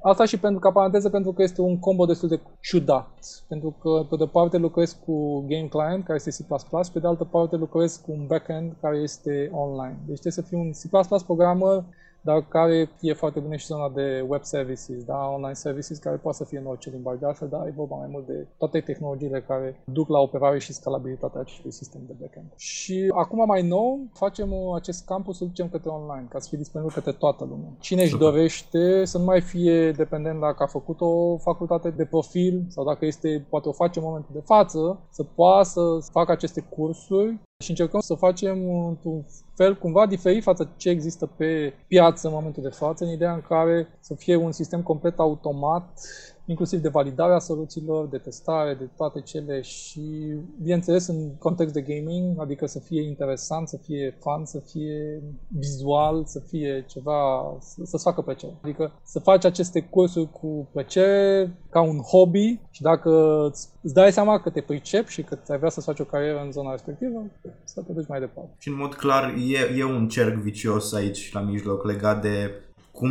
Asta și pentru că este un combo destul de ciudat, pentru că pe de-o parte lucrez cu game client care este C++, pe de altă parte lucrez cu un backend care este online. Deci trebuie să fii un C++ programmer, dar care e foarte bine și zona de web services, da? Online services care poate să fie în orice limbaj de altfel, dar e vorba mai mult de toate tehnologiile care duc la operare și scalabilitatea acestui sistem de backend. Și acum mai nou facem acest campus, să ducem către online, ca să fie disponibil către toată lumea. Cine își dorește să nu mai fie dependent dacă a făcut o facultate de profil sau dacă este, poate o face în momentul de față, să poată să facă aceste cursuri. Și încercăm să facem într-un fel cumva diferit față ce există pe piață în momentul de față, în ideea în care să fie un sistem complet automat, inclusiv de validarea soluțiilor, de testare, de toate cele și, bineînțeles, în context de gaming, adică să fie interesant, să fie fun, să fie vizual, să fie ceva, să-ți facă plăcere. Adică să faci aceste cursuri cu plăcere, ca un hobby și dacă îți dai seama că te pricepi și că ai vrea să-ți faci o carieră în zona respectivă, să te duci mai departe. Și în mod clar e un cerc vicios aici la mijloc legat de cum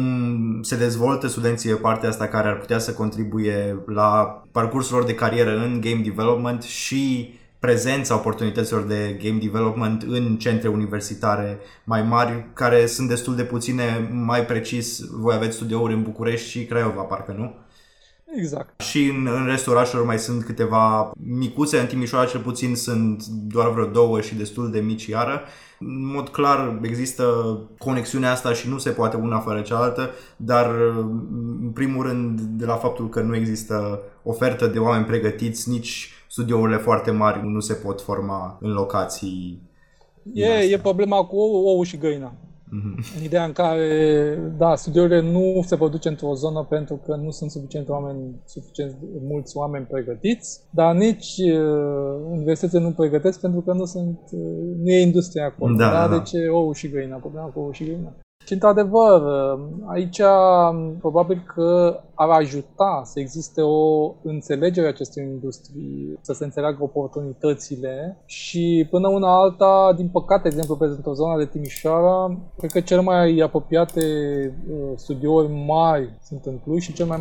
se dezvoltă studenții partea asta care ar putea să contribuie la parcursul lor de carieră în game development și prezența oportunităților de game development în centre universitare mai mari, care sunt destul de puține. Mai precis, voi aveți studiouri în București și Craiova, parcă nu? Exact. Și în restul orașelor mai sunt câteva micuțe, în Timișoara cel puțin sunt doar vreo 2 și destul de mici iară. În mod clar există conexiunea asta și nu se poate una fără cealaltă, dar în primul rând de la faptul că nu există ofertă de oameni pregătiți, nici studiourile foarte mari nu se pot forma în locații. E problema cu ouă și găina. În ideea în care, da, studiourile nu se pot duce într-o zonă pentru că nu sunt suficient mulți oameni pregătiți, dar nici universitățile nu pregătesc pentru că nu e industria acolo. Da, deci ouă și găina, problema cu ouă și găina. Și într-adevăr, aici probabil că ar ajuta să existe o înțelegere a acestei industrii, să se înțeleagă oportunitățile și până una alta, din păcate, exemplu, prezent o zona de Timișoara, cred că cele mai apropiate studiouri mari sunt în Cluj și cele mai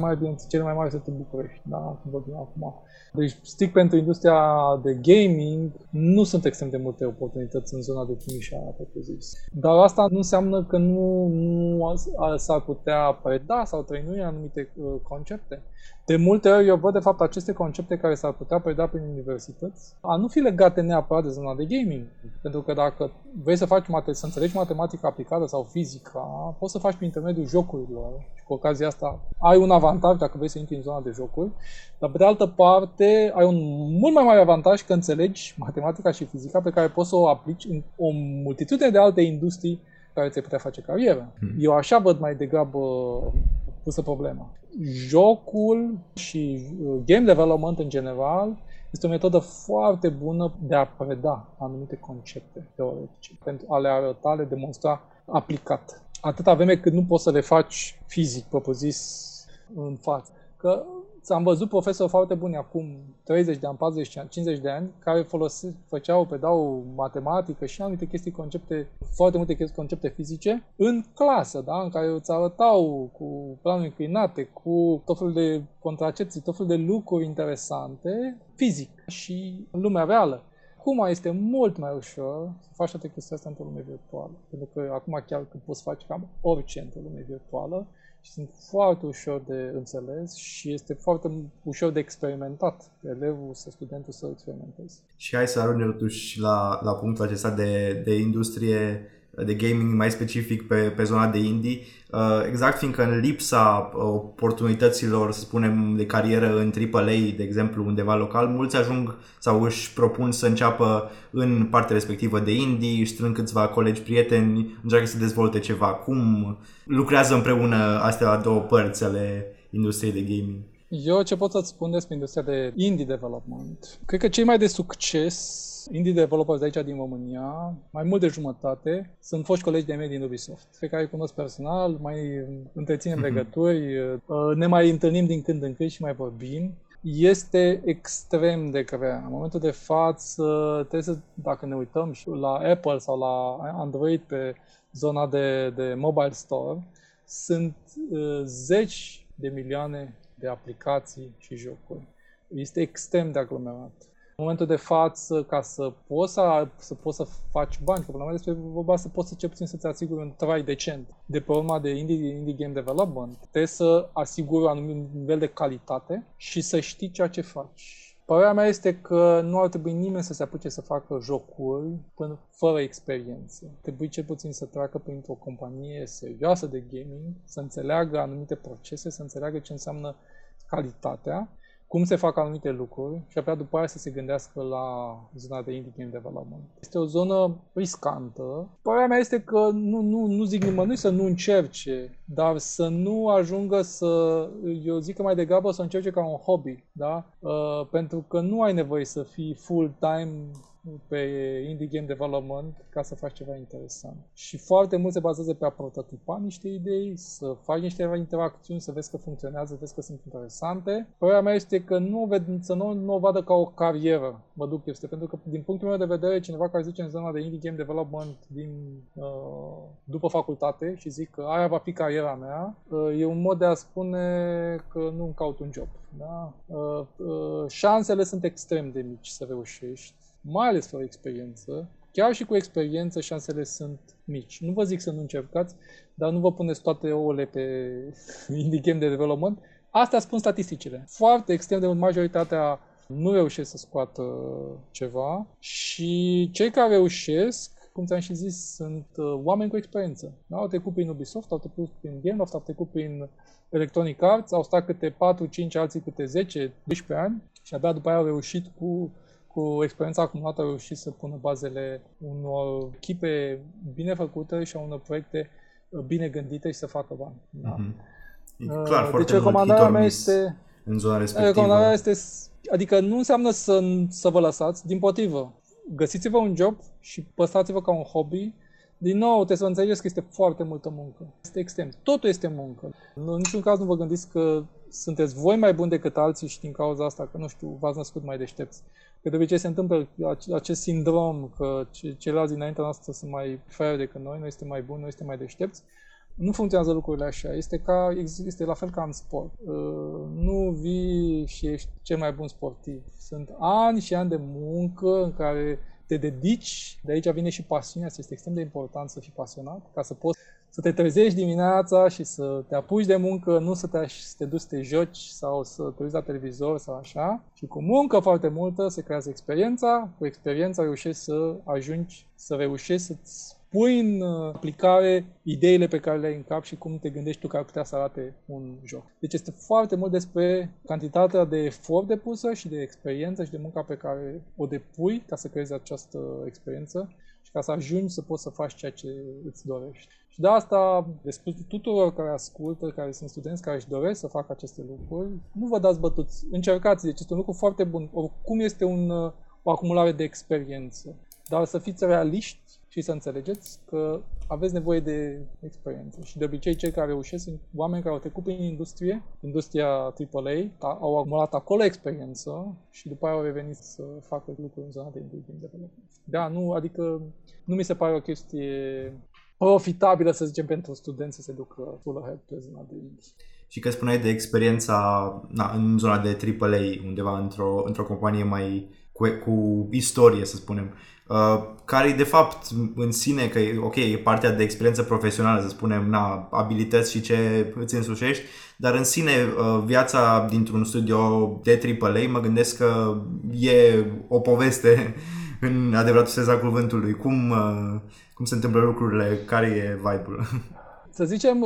mari sunt în București, da, cum vorbim acum. Deci, strict pentru industria de gaming, nu sunt extrem de multe oportunități în zona de Timișoara, propriu-zis. Dar asta nu înseamnă că nu s-ar putea preda sau trăinui anumite concepte. De multe ori eu văd, de fapt, aceste concepte care s-ar putea preda prin universități a nu fi legate neapărat de zona de gaming. Pentru că dacă vrei să înțelegi matematica aplicată sau fizica, poți să faci prin intermediul jocurilor. Și cu ocazia asta ai un avantaj dacă vrei să intri în zona de jocuri. Dar, pe de altă parte, ai un mult mai mare avantaj că înțelegi matematica și fizica pe care poți să o aplici în o multitudine de alte industrii care ți-ai putea face carieră. Eu așa văd mai degrabă pusă problema. Jocul și game development în general este o metodă foarte bună de a preda anumite concepte teoretice, pentru a le arăta, le demonstra aplicat. Atâta vreme cât nu poți să le faci fizic, propriu-zis, în față. Că am văzut profesori foarte buni acum 30 de ani, 40 de ani, 50 de ani, care predau matematică și anumite chestii, concepte, foarte multe concepte fizice în clasă, da? În care îți arătau cu planuri inclinate, cu tot felul de contracepții, tot felul de lucruri interesante, fizic și în lumea reală. Acum este mult mai ușor să faci toate chestiile astea într-o lume virtuală, pentru că acum chiar că poți face cam orice într-o lume virtuală, și sunt foarte ușor de înțeles și este foarte ușor de experimentat, elevul sau studentul să experimenteze. Și hai să ajungem totuși la punctul acesta de industrie, de gaming mai specific pe zona de indie, exact fiindcă în lipsa oportunităților, să spunem, de carieră în AAA, de exemplu, undeva local, mulți ajung sau își propun să înceapă în partea respectivă de indie, își strâng câțiva colegi, prieteni, încearcă să dezvolte ceva. Cum lucrează împreună astea două părți ale industriei de gaming? Eu ce pot să-ți spun despre industria de indie development? Cred că cei mai de succes indie developers de aici din România, mai mult de jumătate, sunt foști colegi de-ai mei din Ubisoft, pe care îi cunosc personal, mai întreținem legături, ne mai întâlnim din când în când și mai vorbim. Este extrem de grea. În momentul de față, dacă ne uităm și la Apple sau la Android pe zona de mobile store, sunt zeci de milioane de aplicații și jocuri. Este extrem de aglomerat. În momentul de față, ca să poți să faci bani, că problema despre vorba să poți cel puțin să-ți asiguri un trai decent. De pe urma de indie game development, trebuie să asiguri un anumit nivel de calitate și să știi ceea ce faci. Părerea mea este că nu ar trebui nimeni să se apuce să facă jocuri fără experiență. Trebuie cel puțin să treacă printr-o companie serioasă de gaming, să înțeleagă anumite procese, să înțeleagă ce înseamnă calitatea, cum se fac anumite lucruri și abia după aia să se gândească la zona de indie game development. Este o zonă riscantă. Părerea mea este că nu zic nimănui să nu încerce, dar să nu ajungă eu zic că mai degrabă să încerce ca un hobby, da? Pentru că nu ai nevoie să fii full-time pe indie game development ca să faci ceva interesant. Și foarte mult se bazează pe a prototipa niște idei, să faci niște interacțiuni, să vezi că funcționează, vezi că sunt interesante. Părerea mea este că să nu o vadă ca o carieră, mă duc peste, pentru că din punctul meu de vedere, cineva care zice în zona de indie game development după facultate și zic că aia va fi cariera mea, e un mod de a spune că nu-mi caut un job. Da? Șansele sunt extrem de mici să reușești, mai ales fără experiență. Chiar și cu experiență șansele sunt mici. Nu vă zic să nu încercați, dar nu vă puneți toate ouăle pe indie game de development. Asta spun statisticile. Foarte extrem de majoritatea nu reușesc să scoată ceva și cei care reușesc, cum ți-am și zis, sunt oameni cu experiență. Da? Au trecut prin Ubisoft, au trecut prin GameLoft, au trecut prin Electronic Arts, au stat câte 4, 5, alții câte 10, 12 ani și abia după aia au reușit cu experiența acumulată, au reușit să pună bazele unor echipe bine făcute și a unor proiecte bine gândite și să facă bani. Da? E clar, foarte recomandarea mea este în zona respectivă. Recomandarea este, adică nu înseamnă să vă lăsați, din potrivă. Găsiți-vă un job și păstrați-vă ca un hobby, Din nou, trebuie să înțelegeți că este foarte multă muncă. Este extrem. Totul este muncă. În niciun caz nu vă gândiți că sunteți voi mai buni decât alții și din cauza asta, că nu știu, v-ați născut mai deștepți. Că de obicei se întâmplă acest sindrom că ceilalți dinaintea noastră sunt mai fair decât noi, noi suntem mai buni, noi suntem mai deștepți. Nu funcționează lucrurile așa. Este la fel ca în sport. Nu vii și ești cel mai bun sportiv. Sunt ani și ani de muncă în care te dedici, de aici vine și pasiunea, este extrem de important să fii pasionat, ca să poți să te trezești dimineața și să te apuci de muncă, nu să te duci să te joci sau să te uiți la televizor sau așa. Și cu muncă foarte multă se creează experiența, cu experiența reușești să ajungi, să reușești să-ți pui în aplicare ideile pe care le ai în cap și cum te gândești tu că ar putea să arate un joc. Deci este foarte mult despre cantitatea de efort depusă și de experiență și de munca pe care o depui ca să creezi această experiență și ca să ajungi să poți să faci ceea ce îți dorești. Și de asta, de spus tuturor care ascultă, care sunt studenți, care își doresc să facă aceste lucruri, nu vă dați bătuți, încercați, deci este un lucru foarte bun. Oricum este o acumulare de experiență, dar să fiți realiști și să înțelegeți că aveți nevoie de experiență. Și de obicei cei care reușesc sunt oameni care au trecut prin industria AAA, au acumulat acolo experiență și după aia au revenit să facă lucruri în zona de game development. Da, nu, adică nu mi se pare o chestie profitabilă, să zicem, pentru studenți să se ducă full ahead pe zona de indie. Și că spuneai de experiența în zona de AAA, undeva într-o companie mai cu istorie, să spunem, care de fapt în sine, că ok, e partea de experiență profesională, să spunem, abilități și ce îți însușești, dar în sine viața dintr-un studio de AAA, mă gândesc că e o poveste în adevăratul sens al cuvântului. Cum se întâmplă lucrurile? Care e vibe-ul? Să zicem,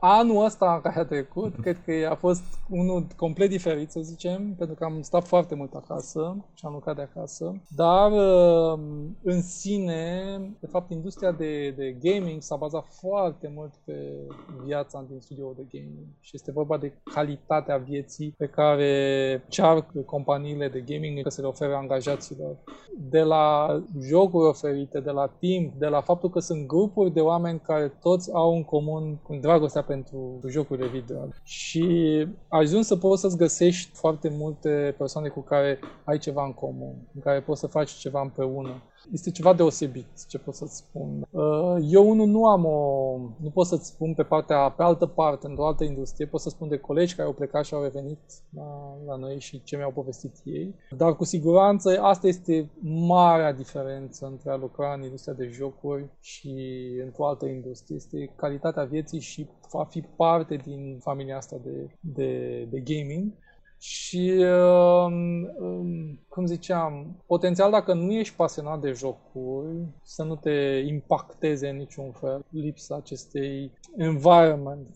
anul ăsta care a trecut, cred că a fost unul complet diferit, să zicem, pentru că am stat foarte mult acasă și am lucrat de acasă, dar în sine, de fapt, industria de gaming s-a bazat foarte mult pe viața din studioul de gaming și este vorba de calitatea vieții pe care cearcă companiile de gaming că se le ofere angajaților. De la jocuri oferite, de la timp, de la faptul că sunt grupuri de oameni care toți au în comun cu dragostea pentru jocurile video. Și ajungi să poți să-ți găsești foarte multe persoane cu care ai ceva în comun, cu care poți să faci ceva împreună. Este ceva deosebit, ce pot să-ți spun. Eu unul nu pot să-ți spun pe altă parte, într-o altă industrie, pot să spun de colegi care au plecat și au revenit la noi și ce mi-au povestit ei. Dar cu siguranță asta este marea diferență între a lucra în industria de jocuri și într-o altă industrie. Este calitatea vieții și a fi parte din familia asta de gaming. Și, cum ziceam, potențial dacă nu ești pasionat de jocuri, să nu te impacteze în niciun fel lipsa acestei environment,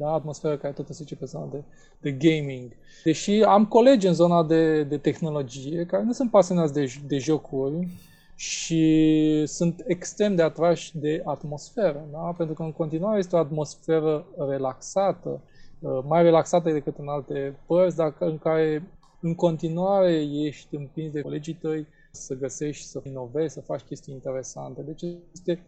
atmosferă care tot se zice pe zona de gaming. Deși am colegi în zona de tehnologie care nu sunt pasionați de jocuri, și sunt extrem de atrași de atmosferă, da? Pentru că în continuare este o atmosferă relaxată, mai relaxată decât în alte părți, dar în care în continuare ești împins de colegii tăi să găsești, să inovezi, să faci chestii interesante. Deci este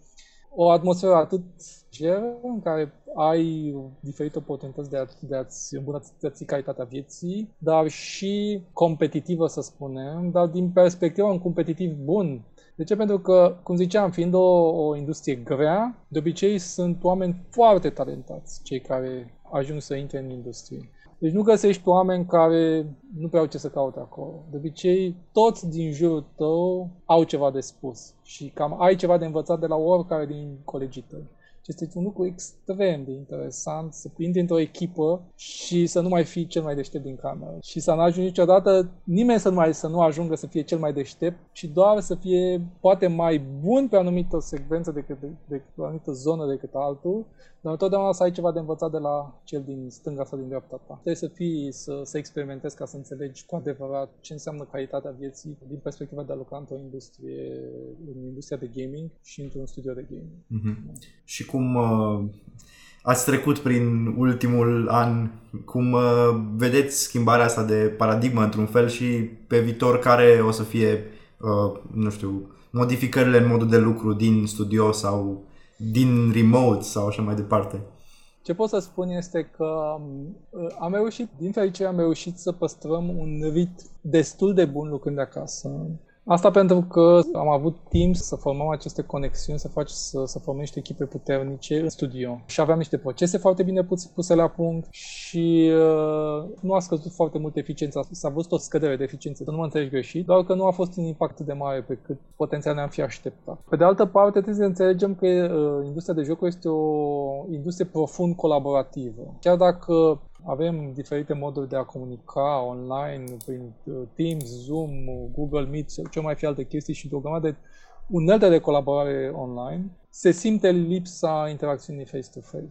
o atmosferă atât geră în care ai diferite oportunități de a-ți îmbunătăți calitatea vieții, dar și competitivă, să spunem, dar din perspectiva un competitiv bun. De ce? Pentru că, cum ziceam, fiind o industrie grea, de obicei sunt oameni foarte talentați cei care ajung să intre în industrie. Deci nu găsești oameni care nu prea au ce să caute acolo. De obicei, toți din jurul tău au ceva de spus și cam ai ceva de învățat de la oricare din colegii tăi. Este un lucru extrem de interesant să intri într-o echipă și să nu mai fii cel mai deștept din cameră. Și să nu ajungi niciodată, nimeni să nu ajungă să fie cel mai deștept, ci doar să fie poate mai bun pe anumită secvență decât pe anumită zonă decât altul, dar întotdeauna să ai ceva de învățat de la cel din stânga sau din dreapta ta. Trebuie să experimentezi ca să înțelegi cu adevărat ce înseamnă calitatea vieții din perspectiva de a lucra într-o industrie, în industria de gaming și într-un studio de gaming. Mm-hmm. Și cum ați trecut prin ultimul an, cum vedeți schimbarea asta de paradigmă într-un fel și pe viitor care o să fie, nu știu, modificările în modul de lucru din studio sau din remote sau așa mai departe. Ce pot să spun este că am reușit, din fericire am reușit să păstrăm un ritm destul de bun lucrând acasă. Asta pentru că am avut timp să formăm aceste conexiuni, să formăm niște echipe puternice în studio. Și aveam niște procese foarte bine puse la punct și nu a scăzut foarte mult eficiența. S-a văzut o scădere de eficiență, nu mă înțelegi greșit, doar că nu a fost un impact de mare pe cât potențial ne-am fi așteptat. Pe de altă parte, trebuie să înțelegem că industria de jocuri este o industrie profund colaborativă. Chiar dacă avem diferite moduri de a comunica online, prin Teams, Zoom, Google Meet, ce mai fi alte chestii și o grămadă de unelte de colaborare online, se simte lipsa interacțiunii face-to-face.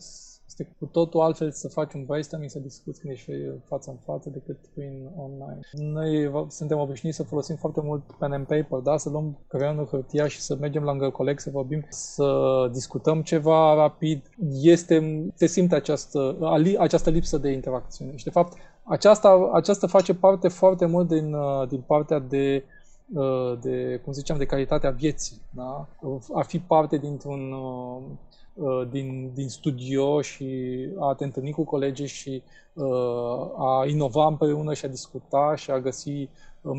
Este cu totul altfel să faci un brainstorming, să discuți când ești față-în-față decât prin online. Noi suntem obișnuiți să folosim foarte mult pen and paper, da? Să luăm creionul, hârtia și să mergem lângă coleg, să vorbim, să discutăm ceva rapid. Se simte această lipsă de interacțiune. Și de fapt, aceasta face parte foarte mult din partea de cum ziceam, de calitatea vieții, da? A fi parte din studio și a te întâlni cu colegii și a inova împreună și a discuta și a găsi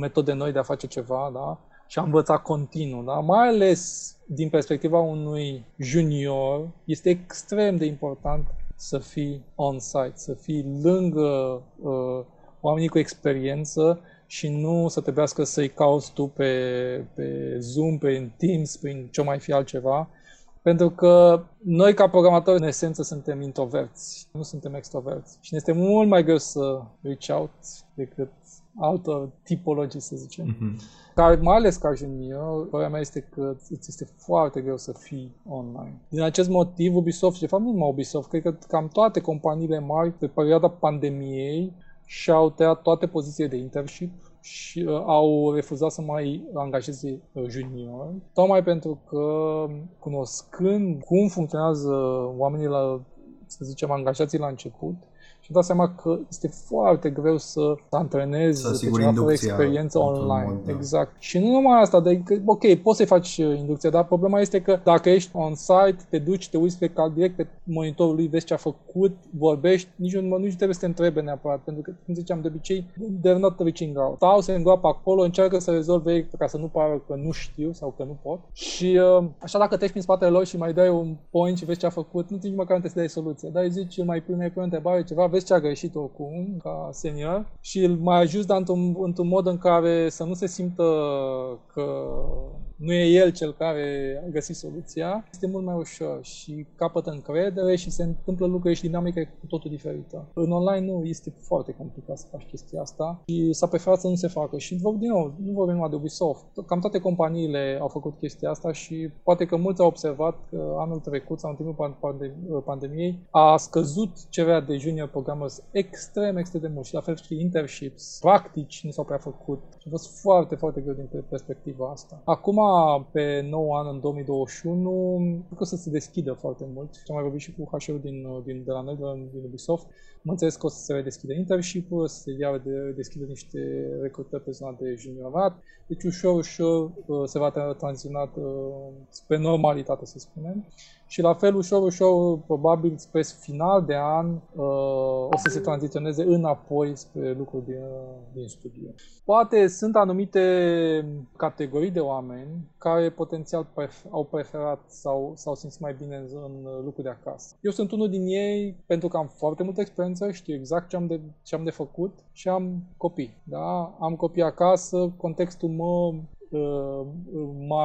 metode noi de a face ceva, da? Și a învăța continuu, da? Mai ales din perspectiva unui junior, este extrem de important să fii on-site, să fii lângă oamenii cu experiență și nu să trebuiască să-i cauți tu pe Zoom, pe Teams, prin ce mai fi altceva. Pentru că noi, ca programatori, în esență, suntem introverți, nu suntem extroverți. Și ne este mult mai greu să reach out decât altă tipologie, să zicem. Mm-hmm. Dar mai ales ca junior, părerea mea este că îți este foarte greu să fii online. Din acest motiv, Ubisoft, și de fapt nu numai Ubisoft, cred că cam toate companiile mari, pe perioada pandemiei, și-au tăiat toate pozițiile de internship și au refuzat să mai angajeze juniori, tocmai pentru că, cunoscând cum funcționează oamenii, să zicem, angajații la început, și-am dat seama că este foarte greu să antrenezi o experiență online. Mod, da. Exact. Și nu numai asta, ok, poți să-i faci inducția, dar problema este că dacă ești on-site, te duci, te uiți pe cal direct pe monitorul lui, vezi ce a făcut, vorbești, nici nu trebuie să te întrebe neapărat, pentru că, cum ziceam, de obicei, they're not reaching out. Stau, se îngroapă acolo, încearcă să rezolve ca să nu pară că nu știu sau că nu pot. Și așa, dacă treci prin spatele lor și mai dai un point și vezi ce a făcut, nu zici măcar nu trebuie să dai soluție, dar îi zici, mai pune o întrebare, ceva, vezi ce a greșit oricum ca senior și îl mai ajuți, dar într-un mod în care să nu se simtă că nu e el cel care a găsit soluția. Este mult mai ușor și capătă încredere și se întâmplă lucruri și dinamica e cu totul diferită. În online nu, este foarte complicat să faci chestia asta și s-a preferat să nu se facă. Și din nou, nu vorbim numai de Ubisoft. Cam toate companiile au făcut chestia asta și poate că mulți au observat că anul trecut sau în timpul pandemiei a scăzut cererea de junior programmers extrem de mult și la fel și internships, practici nu s-au prea făcut. Și a fost foarte, foarte greu din perspectiva asta. Acum, pe 9 ani, în 2021, cred că o să se deschidă foarte mult. Am mai vorbit și cu HR-ul de la noi, din Ubisoft. Mă înțeles că o să se redeschidă internship-ul, o să se redeschidă niște recrutări pe zona de juniorat. Deci ușor se va tranziționa spre normalitate, să spunem. Și la fel, ușor, probabil spre final de an, o să se tranziționeze înapoi spre lucruri din studio. Poate sunt anumite categorii de oameni care potențial au preferat sau s-au simțit mai bine în lucruri de acasă. Eu sunt unul din ei pentru că am foarte multă experiență, știu exact ce am de făcut și am copii. Da? Am copii acasă, contextul mă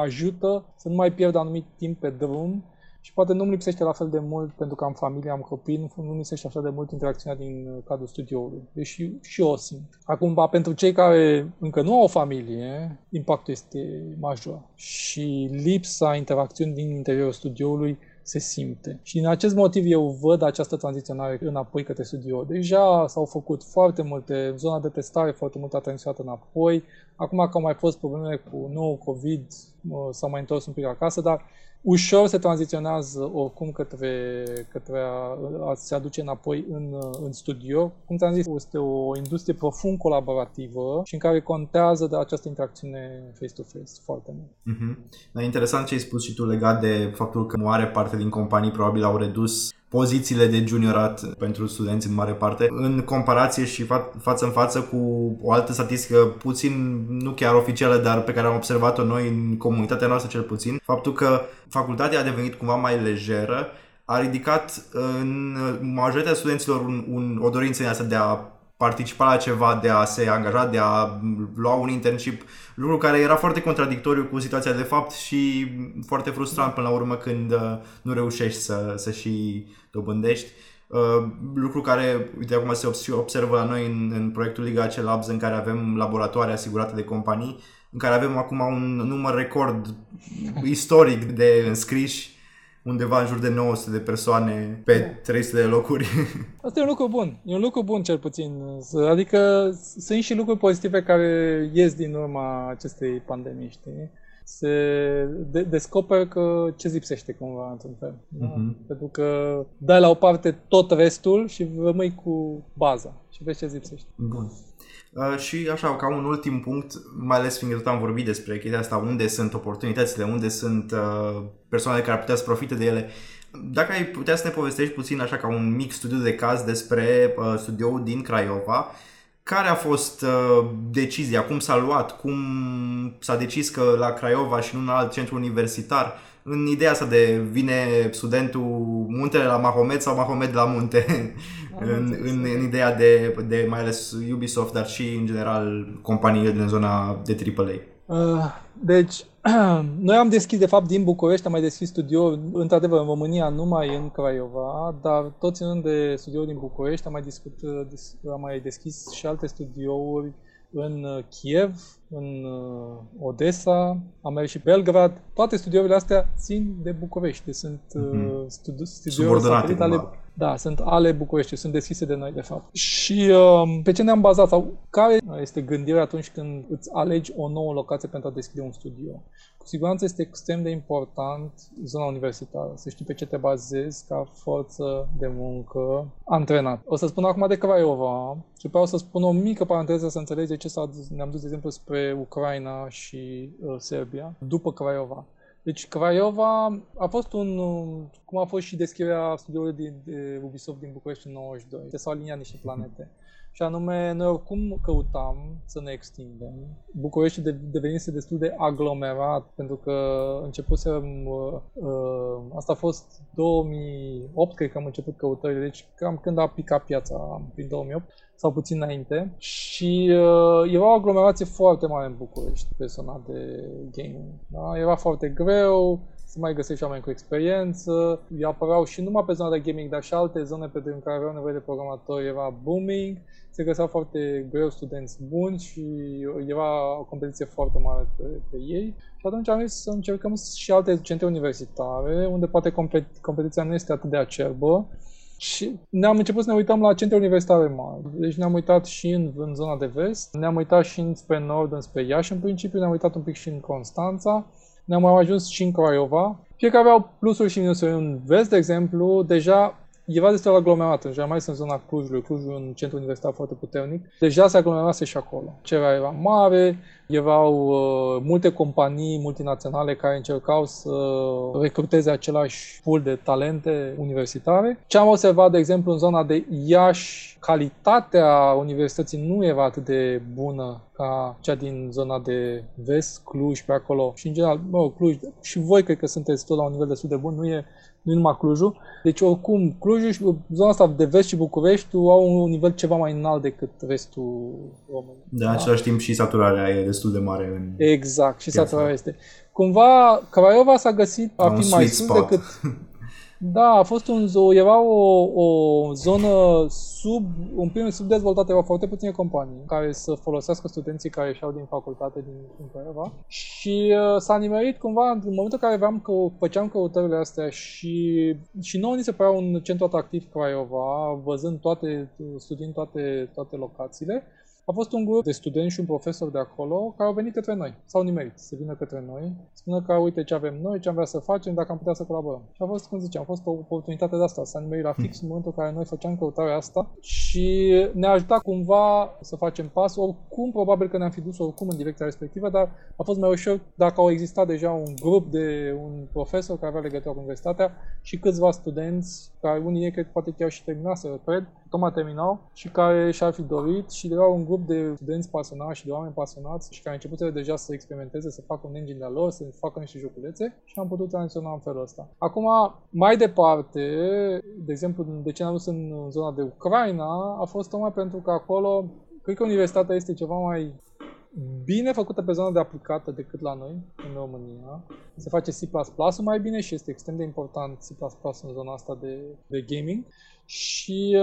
ajută să nu mai pierd anumit timp pe drum. Și poate nu-mi lipsește la fel de mult, pentru că am familie, am copii, nu-mi lipsește așa de mult interacțiunea din cadrul studioului. Deși și eu o simt. Acum, pentru cei care încă nu au o familie, impactul este major. Și lipsa interacțiunii din interiorul studioului se simte. Și din acest motiv eu văd această tranziționare înapoi către studio. Deja s-au făcut foarte multe, zona de testare foarte mult a tranziționat înapoi. Acum că au mai fost problemele cu nou COVID, s-au mai întors un pic acasă, dar ușor se tranziționează oricum către a se aduce înapoi în studio. Cum ți-am zis, este o industrie profund colaborativă și în care contează de această interacțiune face-to-face foarte mult. Da, interesant ce ai spus și tu legat de faptul că mare parte din companii probabil au redus pozițiile de juniorat pentru studenți în mare parte, în comparație și față în față cu o altă statistică puțin, nu chiar oficială, dar pe care am observat-o noi în comunitatea noastră cel puțin, faptul că facultatea a devenit cumva mai lejeră a ridicat în majoritatea studenților o dorință în asta de a participa la ceva, de a se angaja, de a lua un internship, lucru care era foarte contradictoriu cu situația de fapt și foarte frustrant până la urmă când nu reușești să și dobândești. Lucru care, uite, acum se observă la noi în proiectul Liga AC Labs, în care avem laboratoare asigurate de companii, în care avem acum un număr record istoric de înscriși, undeva în jur de 900 de persoane pe 300 de locuri. Asta e un lucru bun. E un lucru bun cel puțin. Adică sunt și lucruri pozitive care ies din urma acestei pandemii, știi? Se descoperă că ce lipsește cumva într-un fel. Uh-huh. Pentru că dai la o parte tot restul și rămâi cu baza și vezi ce lipsește. Bun. Și așa, ca un ultim punct, mai ales fiindcă tot am vorbit despre chestia asta, unde sunt oportunitățile, unde sunt persoanele care ar putea să profite de ele. Dacă ai putea să ne povestești puțin așa ca un mic studiu de caz despre studioul din Craiova, care a fost decizia, cum s-a luat, cum s-a decis că la Craiova și nu în alt centru universitar, în ideea asta de vine studentul muntele la Mahomet sau Mahomet la munte, în ideea de mai ales Ubisoft, dar și în general companiile din zona de AAA. Deci, noi am deschis, de fapt, din București, am mai deschis studio, într-adevăr, în România, numai în Craiova, dar tot ținând de studioul din București, am mai deschis și alte studiouri în Kiev, în Odessa, am mers și Belgrad. Toate studiourile astea țin de București, sunt studiouri satelite sunt ale București, sunt deschise de noi de fapt. Și pe ce ne-am bazat sau care este gândirea atunci când îți alegi o nouă locație pentru a deschide un studio? Cu siguranță este extrem de important zona universitară, să știi pe ce te bazezi ca forță de muncă antrenat. O să spun acum de Craiova și vreau să spun o mică paranteză să înțelegi de ce ne-am dus, de exemplu, spre Ucraina și Serbia după Craiova. Deci Craiova a fost cum a fost și deschiderea studioului de Ubisoft din București în 92. S-au aliniat niște planete. Și anume, noi oricum căutam să ne extindem. București devenise destul de aglomerat, pentru că începuserăm, asta a fost 2008, cred că am început căutările, deci cam când a picat piața, prin 2008 sau puțin înainte. Și era o aglomerație foarte mare în București, pe zona de gaming. Da? Era foarte greu să mai găsești oameni cu experiență, îi apăreau și numai pe zona de gaming, dar și alte zone pe care aveau nevoie de programatori, era booming, se găseau foarte greu studenți buni și era o competiție foarte mare pe ei. Și atunci am zis să încercăm și alte centre universitare, unde poate competiția nu este atât de acerbă. Și ne-am început să ne uităm la centre universitare mari. Deci ne-am uitat și în zona de vest, ne-am uitat și spre nord, înspre Iași în principiu, ne-am uitat un pic și în Constanța. Ne-am ajuns și în Craiova. Fiecare aveau plusuri și minusuri. În vest, de exemplu, deja era destul de aglomerat. Deja mai sunt zona Clujului. Clujul un centru universitar foarte puternic. Deja se aglomerase și acolo. Cererea era mare, erau multe companii multinaționale care încercau să recruteze același pool de talente universitare. Ce am observat, de exemplu, în zona de Iași, calitatea universității nu era atât de bună ca cea din zona de vest, Cluj, pe acolo. Și în general, Cluj, și voi cred că sunteți tot la un nivel destul de bun, nu e numai Clujul. Deci oricum, Clujul și zona asta de vest și București au un nivel ceva mai înalt decât restul României. Da, în același timp și saturarea e destul de mare în exact, și saturarea este. Cumva Craiova s-a găsit a fi mai sus decât... Da, a fost era o zonă subdezvoltată, erau foarte puține companii care să folosească studenții care ieșeau din facultate din Craiova și s-a nimerit cumva în momentul în care făceam căutările astea și nouă ni se părea un centru atractiv Craiova, văzând toate, studiind toate locațiile. A fost un grup de studenți și un profesor de acolo care au venit către noi, s-au nimerit să vină către noi, spună că uite ce avem noi, ce am vrea să facem, dacă am putea să colaborăm. Și a fost, cum ziceam, a fost o oportunitate de asta, s-a nimerit la fix în momentul în care noi făceam căutarea asta și ne-a ajutat cumva să facem pas, oricum probabil că ne-am fi dus oricum în direcția respectivă, dar a fost mai ușor dacă au existat deja un grup de un profesor care avea legătură cu universitatea și câțiva studenți, care unii ei cred poate chiar și terminaseră, cred, tocmai terminau și care și-ar fi dorit și erau un grup de studenți pasionați și de oameni pasionați și care începuseră deja să experimenteze, să facă un engine de-a lor, să facă niște joculețe și am putut transiționa în felul ăsta. Acum, mai departe, de exemplu, de ce ne-am dus în zona de Ucraina, a fost tocmai pentru că acolo, cred că universitatea este ceva mai bine făcută pe zona de aplicată decât la noi, în România. Se face C++-ul mai bine și este extrem de important C++ în zona asta de gaming. Și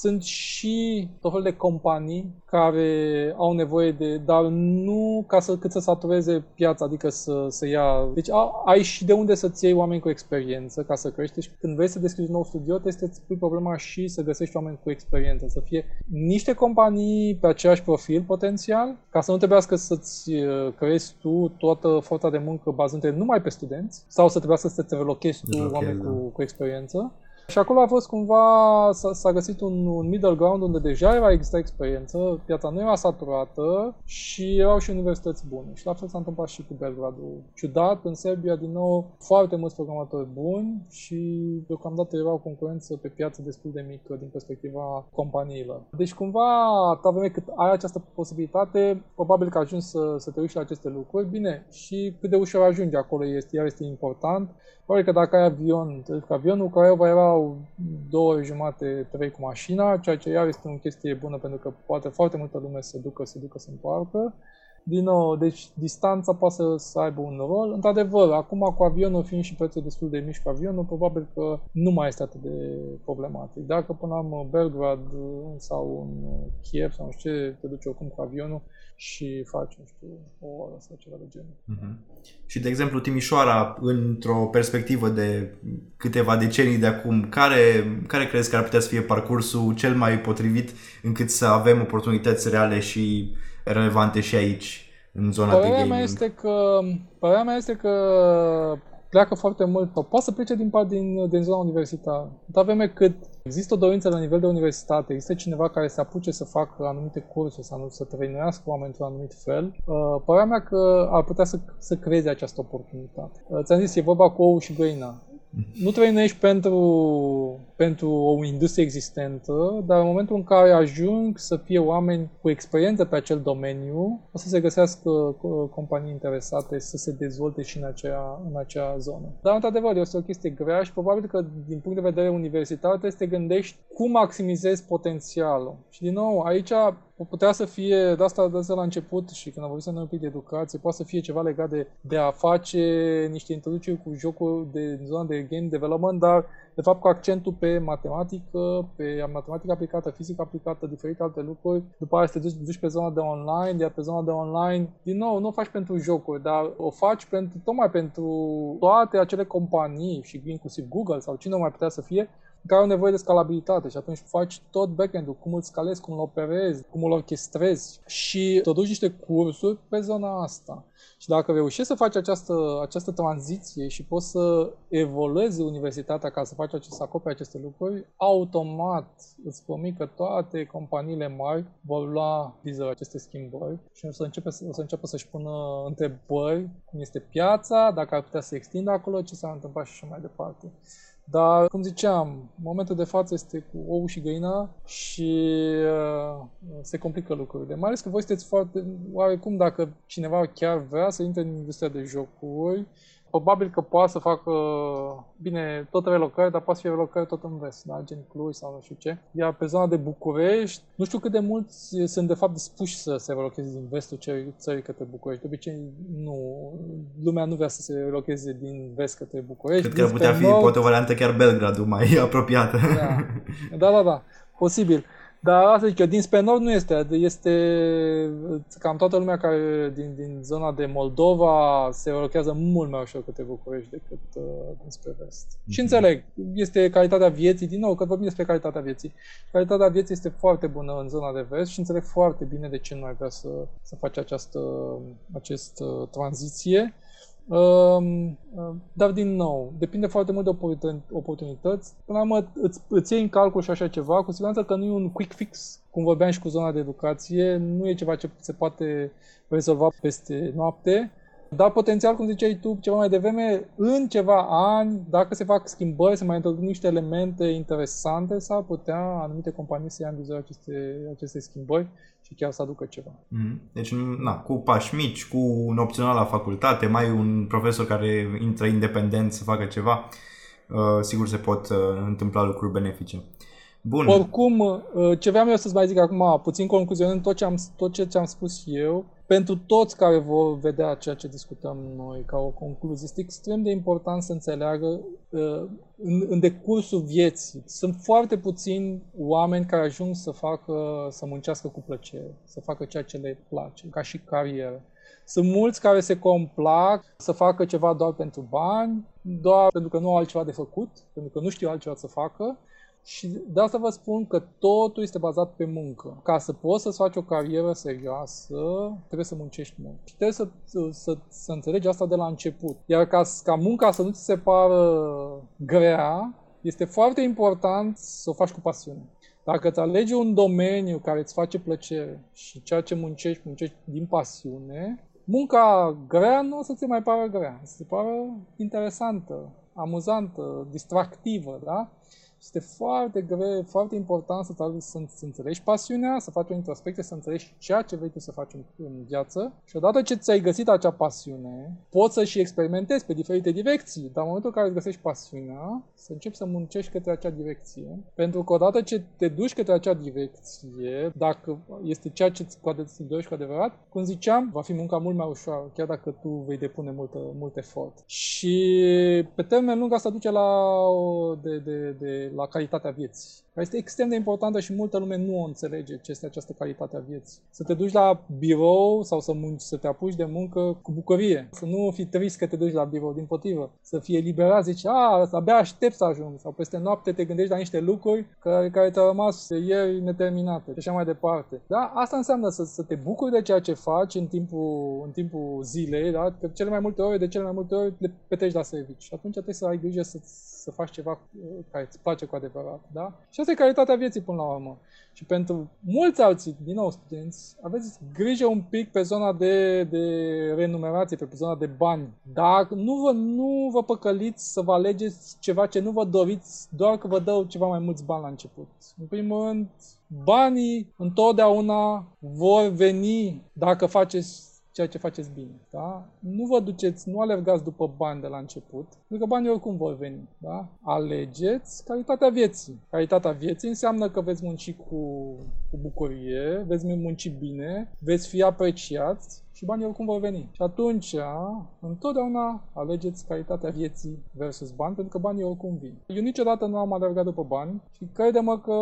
sunt și tot felul de companii care au nevoie de, dar nu ca să cât să satureze piața, adică să ia. Deci ai și de unde să-ți iei oameni cu experiență ca să crești. Și când vrei să deschizi un nou studio, trebuie să-ți pui problema și să găsești oameni cu experiență. Să fie niște companii pe același profil potențial, ca să nu trebuiască să-ți creezi tu toată forța de muncă bazându-te numai pe studenți sau să trebuiască să-ți relochezi tu oameni cu experiență. Și acolo a fost cumva, s-a găsit un middle ground unde deja era exista experiență, piața nu era saturată și erau și universități bune. Și la fel s-a întâmplat și cu Belgradul. Ciudat, în Serbia, din nou, foarte mulți programatori buni și deocamdată era o concurență pe piață destul de mică din perspectiva companiilor. Deci cumva, atâta vreme cât ai această posibilitate, probabil că ajungi să te uiți la aceste lucruri. Bine, și cât de ușor ajungi acolo este important. Probabil că dacă ai avion, avionul Craiova erau 2,5-3 cu mașina, ceea ce iar este o chestie bună pentru că poate foarte multă lume se ducă, se întoarcă. Din nou, deci distanța poate să aibă un rol. Într-adevăr, acum cu avionul fiind și prețul destul de mici cu avionul, probabil că nu mai este atât de problematic. Dacă până am Belgrad sau în Kiev sau nu știu ce, te duci oricum cu avionul și faci, nu știu, o oră sau ceva de genul. Uh-huh. Și, de exemplu, Timișoara, într-o perspectivă de câteva decenii de acum, care crezi că ar putea să fie parcursul cel mai potrivit încât să avem oportunități reale și relevante și aici, în zona de gaming? Părerea mea este că pleacă foarte mult, poate să plece din zona universitară. În vreme cât există o dorință la nivel de universitate, există cineva care se apuce să facă anumite cursuri sau să trăinuiască oameni într-un anumit fel, părerea mea că ar putea să creeze această oportunitate. Ți-am zis, e vorba cu ou și găina. Nu trăinești pentru o industrie existentă, dar în momentul în care ajung să fie oameni cu experiență pe acel domeniu, o să se găsească companii interesate să se dezvolte și în acea zonă. Dar, într-adevăr, este o chestie grea și probabil că, din punct de vedere universitar, trebuie să te gândești cum maximizezi potențialul. Și, din nou, aici putea să fie, de asta la început și când am vorbit să ne un pic de educație, poate să fie ceva legat de a face niște introduceri cu jocul din zona de game development, dar de fapt cu accentul pe matematică, pe matematică aplicată, fizică aplicată, diferite alte lucruri. După aceea te duci pe zona de online, iar pe zona de online, din nou, nu o faci pentru jocuri, dar o faci tocmai pentru toate acele companii și inclusiv Google sau cine mai putea să fie, care au nevoie de scalabilitate și atunci faci tot backend-ul, cum îl scalezi, cum îl operezi, cum îl orchestrezi și introduci niște cursuri pe zona asta. Și dacă reușești să faci această tranziție și poți să evoluezi universitatea ca să faci să acoperi aceste lucruri, automat îți promit că toate companiile mari vor lua vizor aceste schimbări și o să înceapă să-și pună întrebări cum este piața, dacă ar putea să extindă acolo, ce s-ar întâmpla și așa mai departe. Dar, cum ziceam, momentul de față este cu ou și găina și se complică lucrurile. Mai ales că voi sunteți foarte, oarecum, dacă cineva chiar vrea să intre în industria de jocuri, probabil că poate să facă, bine, tot relocări, dar poate să fie relocări tot în vest, da? Gen Cluj sau nu știu ce. Iar pe zona de București, nu știu cât de mulți sunt de fapt dispuși să se relocheze din vestul țării către București. De obicei, nu, lumea nu vrea să se relocheze din vest către București. Cred că putea fi, poate, o variantă chiar Belgradul mai apropiată. Da, da. Posibil. Dar asta zic eu, din spre nord nu este. Este cam toată lumea care din zona de Moldova se lochează mult mai ușor către București decât dinspre vest. Mm-hmm. Și înțeleg, este calitatea vieții, din nou, că vorbim despre calitatea vieții. Calitatea vieții este foarte bună în zona de vest și înțeleg foarte bine de ce nu ai vrea să faci această tranziție. Dar din nou, depinde foarte mult de oportunități. Până la urmă, îți iei în calcul și așa ceva. Cu siguranță că nu e un quick fix, cum vorbeam și cu zona de educație. Nu e ceva ce se poate rezolva peste noapte. Dar potențial, cum ziceai tu ceva mai devreme, în ceva ani, dacă se fac schimbări, se mai introduc niște elemente interesante, s-ar putea anumite companii să ia în vizor aceste schimbări și chiar să aducă ceva. Deci, cu pași mici, cu un opțional la facultate, mai un profesor care intră independent să facă ceva, sigur se pot întâmpla lucruri benefice. Bun. Oricum, ce vreau eu să-ți mai zic acum, puțin concluzionând tot ce am spus eu, pentru toți care vor vedea ceea ce discutăm noi ca o concluzie, este extrem de important să înțeleagă în decursul vieții. Sunt foarte puțini oameni care ajung să muncească cu plăcere, să facă ceea ce le place, ca și carieră. Sunt mulți care se complac să facă ceva doar pentru bani, doar pentru că nu au altceva de făcut, pentru că nu știu altceva să facă. Și de asta vă spun că totul este bazat pe muncă. Ca să poți să-ți faci o carieră serioasă, trebuie să muncești mult. Și trebuie să înțelegi asta de la început. Iar ca munca să nu ți se pară grea, este foarte important să o faci cu pasiune. Dacă îți alegi un domeniu care îți face plăcere și ceea ce muncești din pasiune, munca grea nu o să ți mai pară grea. Să ți pară interesantă, amuzantă, distractivă, da? Este foarte greu, foarte important să înțelegi pasiunea, să faci o introspecție, să înțelegi ceea ce vrei tu să faci în viață. Și odată ce ți-ai găsit acea pasiune, poți să și experimentezi pe diferite direcții, dar în momentul în care îți găsești pasiunea, să începi să muncești către acea direcție. Pentru că odată ce te duci către acea direcție, dacă este ceea ce îți dorești cu adevărat, cum ziceam, va fi munca mult mai ușoară, chiar dacă tu vei depune mult efort. Și pe termen lung asta duce la calitatea vieții, care este extrem de importantă și multă lume nu o înțelege ce este această calitate a vieții. Să te duci la birou sau să te apuci de muncă cu bucurie, să nu fii trist că te duci la birou, dimpotrivă, să fii eliberat, zici, abia aștept să ajung, sau peste noapte te gândești la niște lucruri care te-au rămas ieri neterminate și așa mai departe. Da? Asta înseamnă să te bucuri de ceea ce faci în timpul zilei, da? Că de cele mai multe ori le petești la serviciu și atunci trebuie să ai grijă să faci ceva care îți place cu adevărat, da? Și asta e calitatea vieții până la urmă. Și pentru mulți alții, din nou studenți, aveți grijă un pic pe zona de renumerație, pe zona de bani. Dar nu vă păcăliți să vă alegeți ceva ce nu vă doriți, doar că vă dau ceva mai mulți bani la început. În primul rând, banii întotdeauna vor veni dacă faceți ceea ce faceți bine, da? Nu vă duceți, nu alergați după bani de la început, pentru că banii oricum vor veni, da? Alegeți calitatea vieții. Calitatea vieții înseamnă că veți munci cu bucurie, veți munci bine, veți fi apreciați și banii oricum vor veni. Și atunci, întotdeauna alegeți calitatea vieții versus bani, pentru că banii oricum vin. Eu niciodată nu am alergat după bani și crede-mă că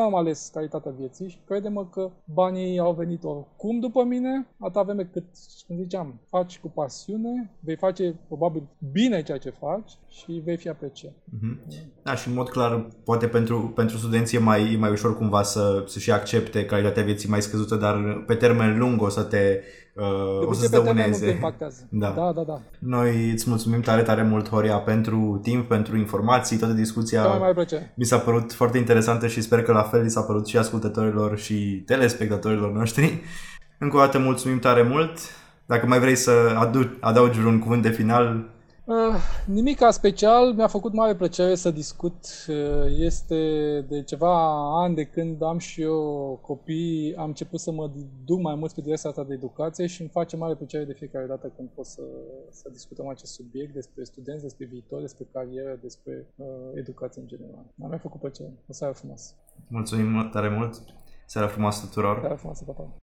am ales calitatea vieții și crede-mă că banii au venit oricum după mine, atâta vreme cât, cum ziceam, faci cu pasiune, vei face probabil bine ceea ce faci și vei fi apreciat. Da, și în mod clar, poate pentru studenți e mai ușor cumva să-și accepte calitatea vieții mai scăzută, dar pe termen lung o să-ți dăuneze. Da. Noi îți mulțumim tare, tare mult, Horia, pentru timp, pentru informații, toată discuția mi s-a părut foarte interesantă și sper că la fel li s-a părut și ascultătorilor și telespectatorilor noștri. Încă o dată mulțumim tare mult. Dacă mai vrei să adaugi vreun cuvânt de final... Nimica special, mi-a făcut mare plăcere să discut. Este de ceva ani de când am și eu copii, am început să mă duc mai mult pe direcția asta de educație și îmi face mare plăcere de fiecare dată când pot să discutăm acest subiect despre studenți, despre viitor, despre carieră, despre educație în general. Mi-a făcut plăcere. O seară frumoasă. Mulțumim tare mult. Seară frumoasă tuturor. Seară frumoasă, pa, pa.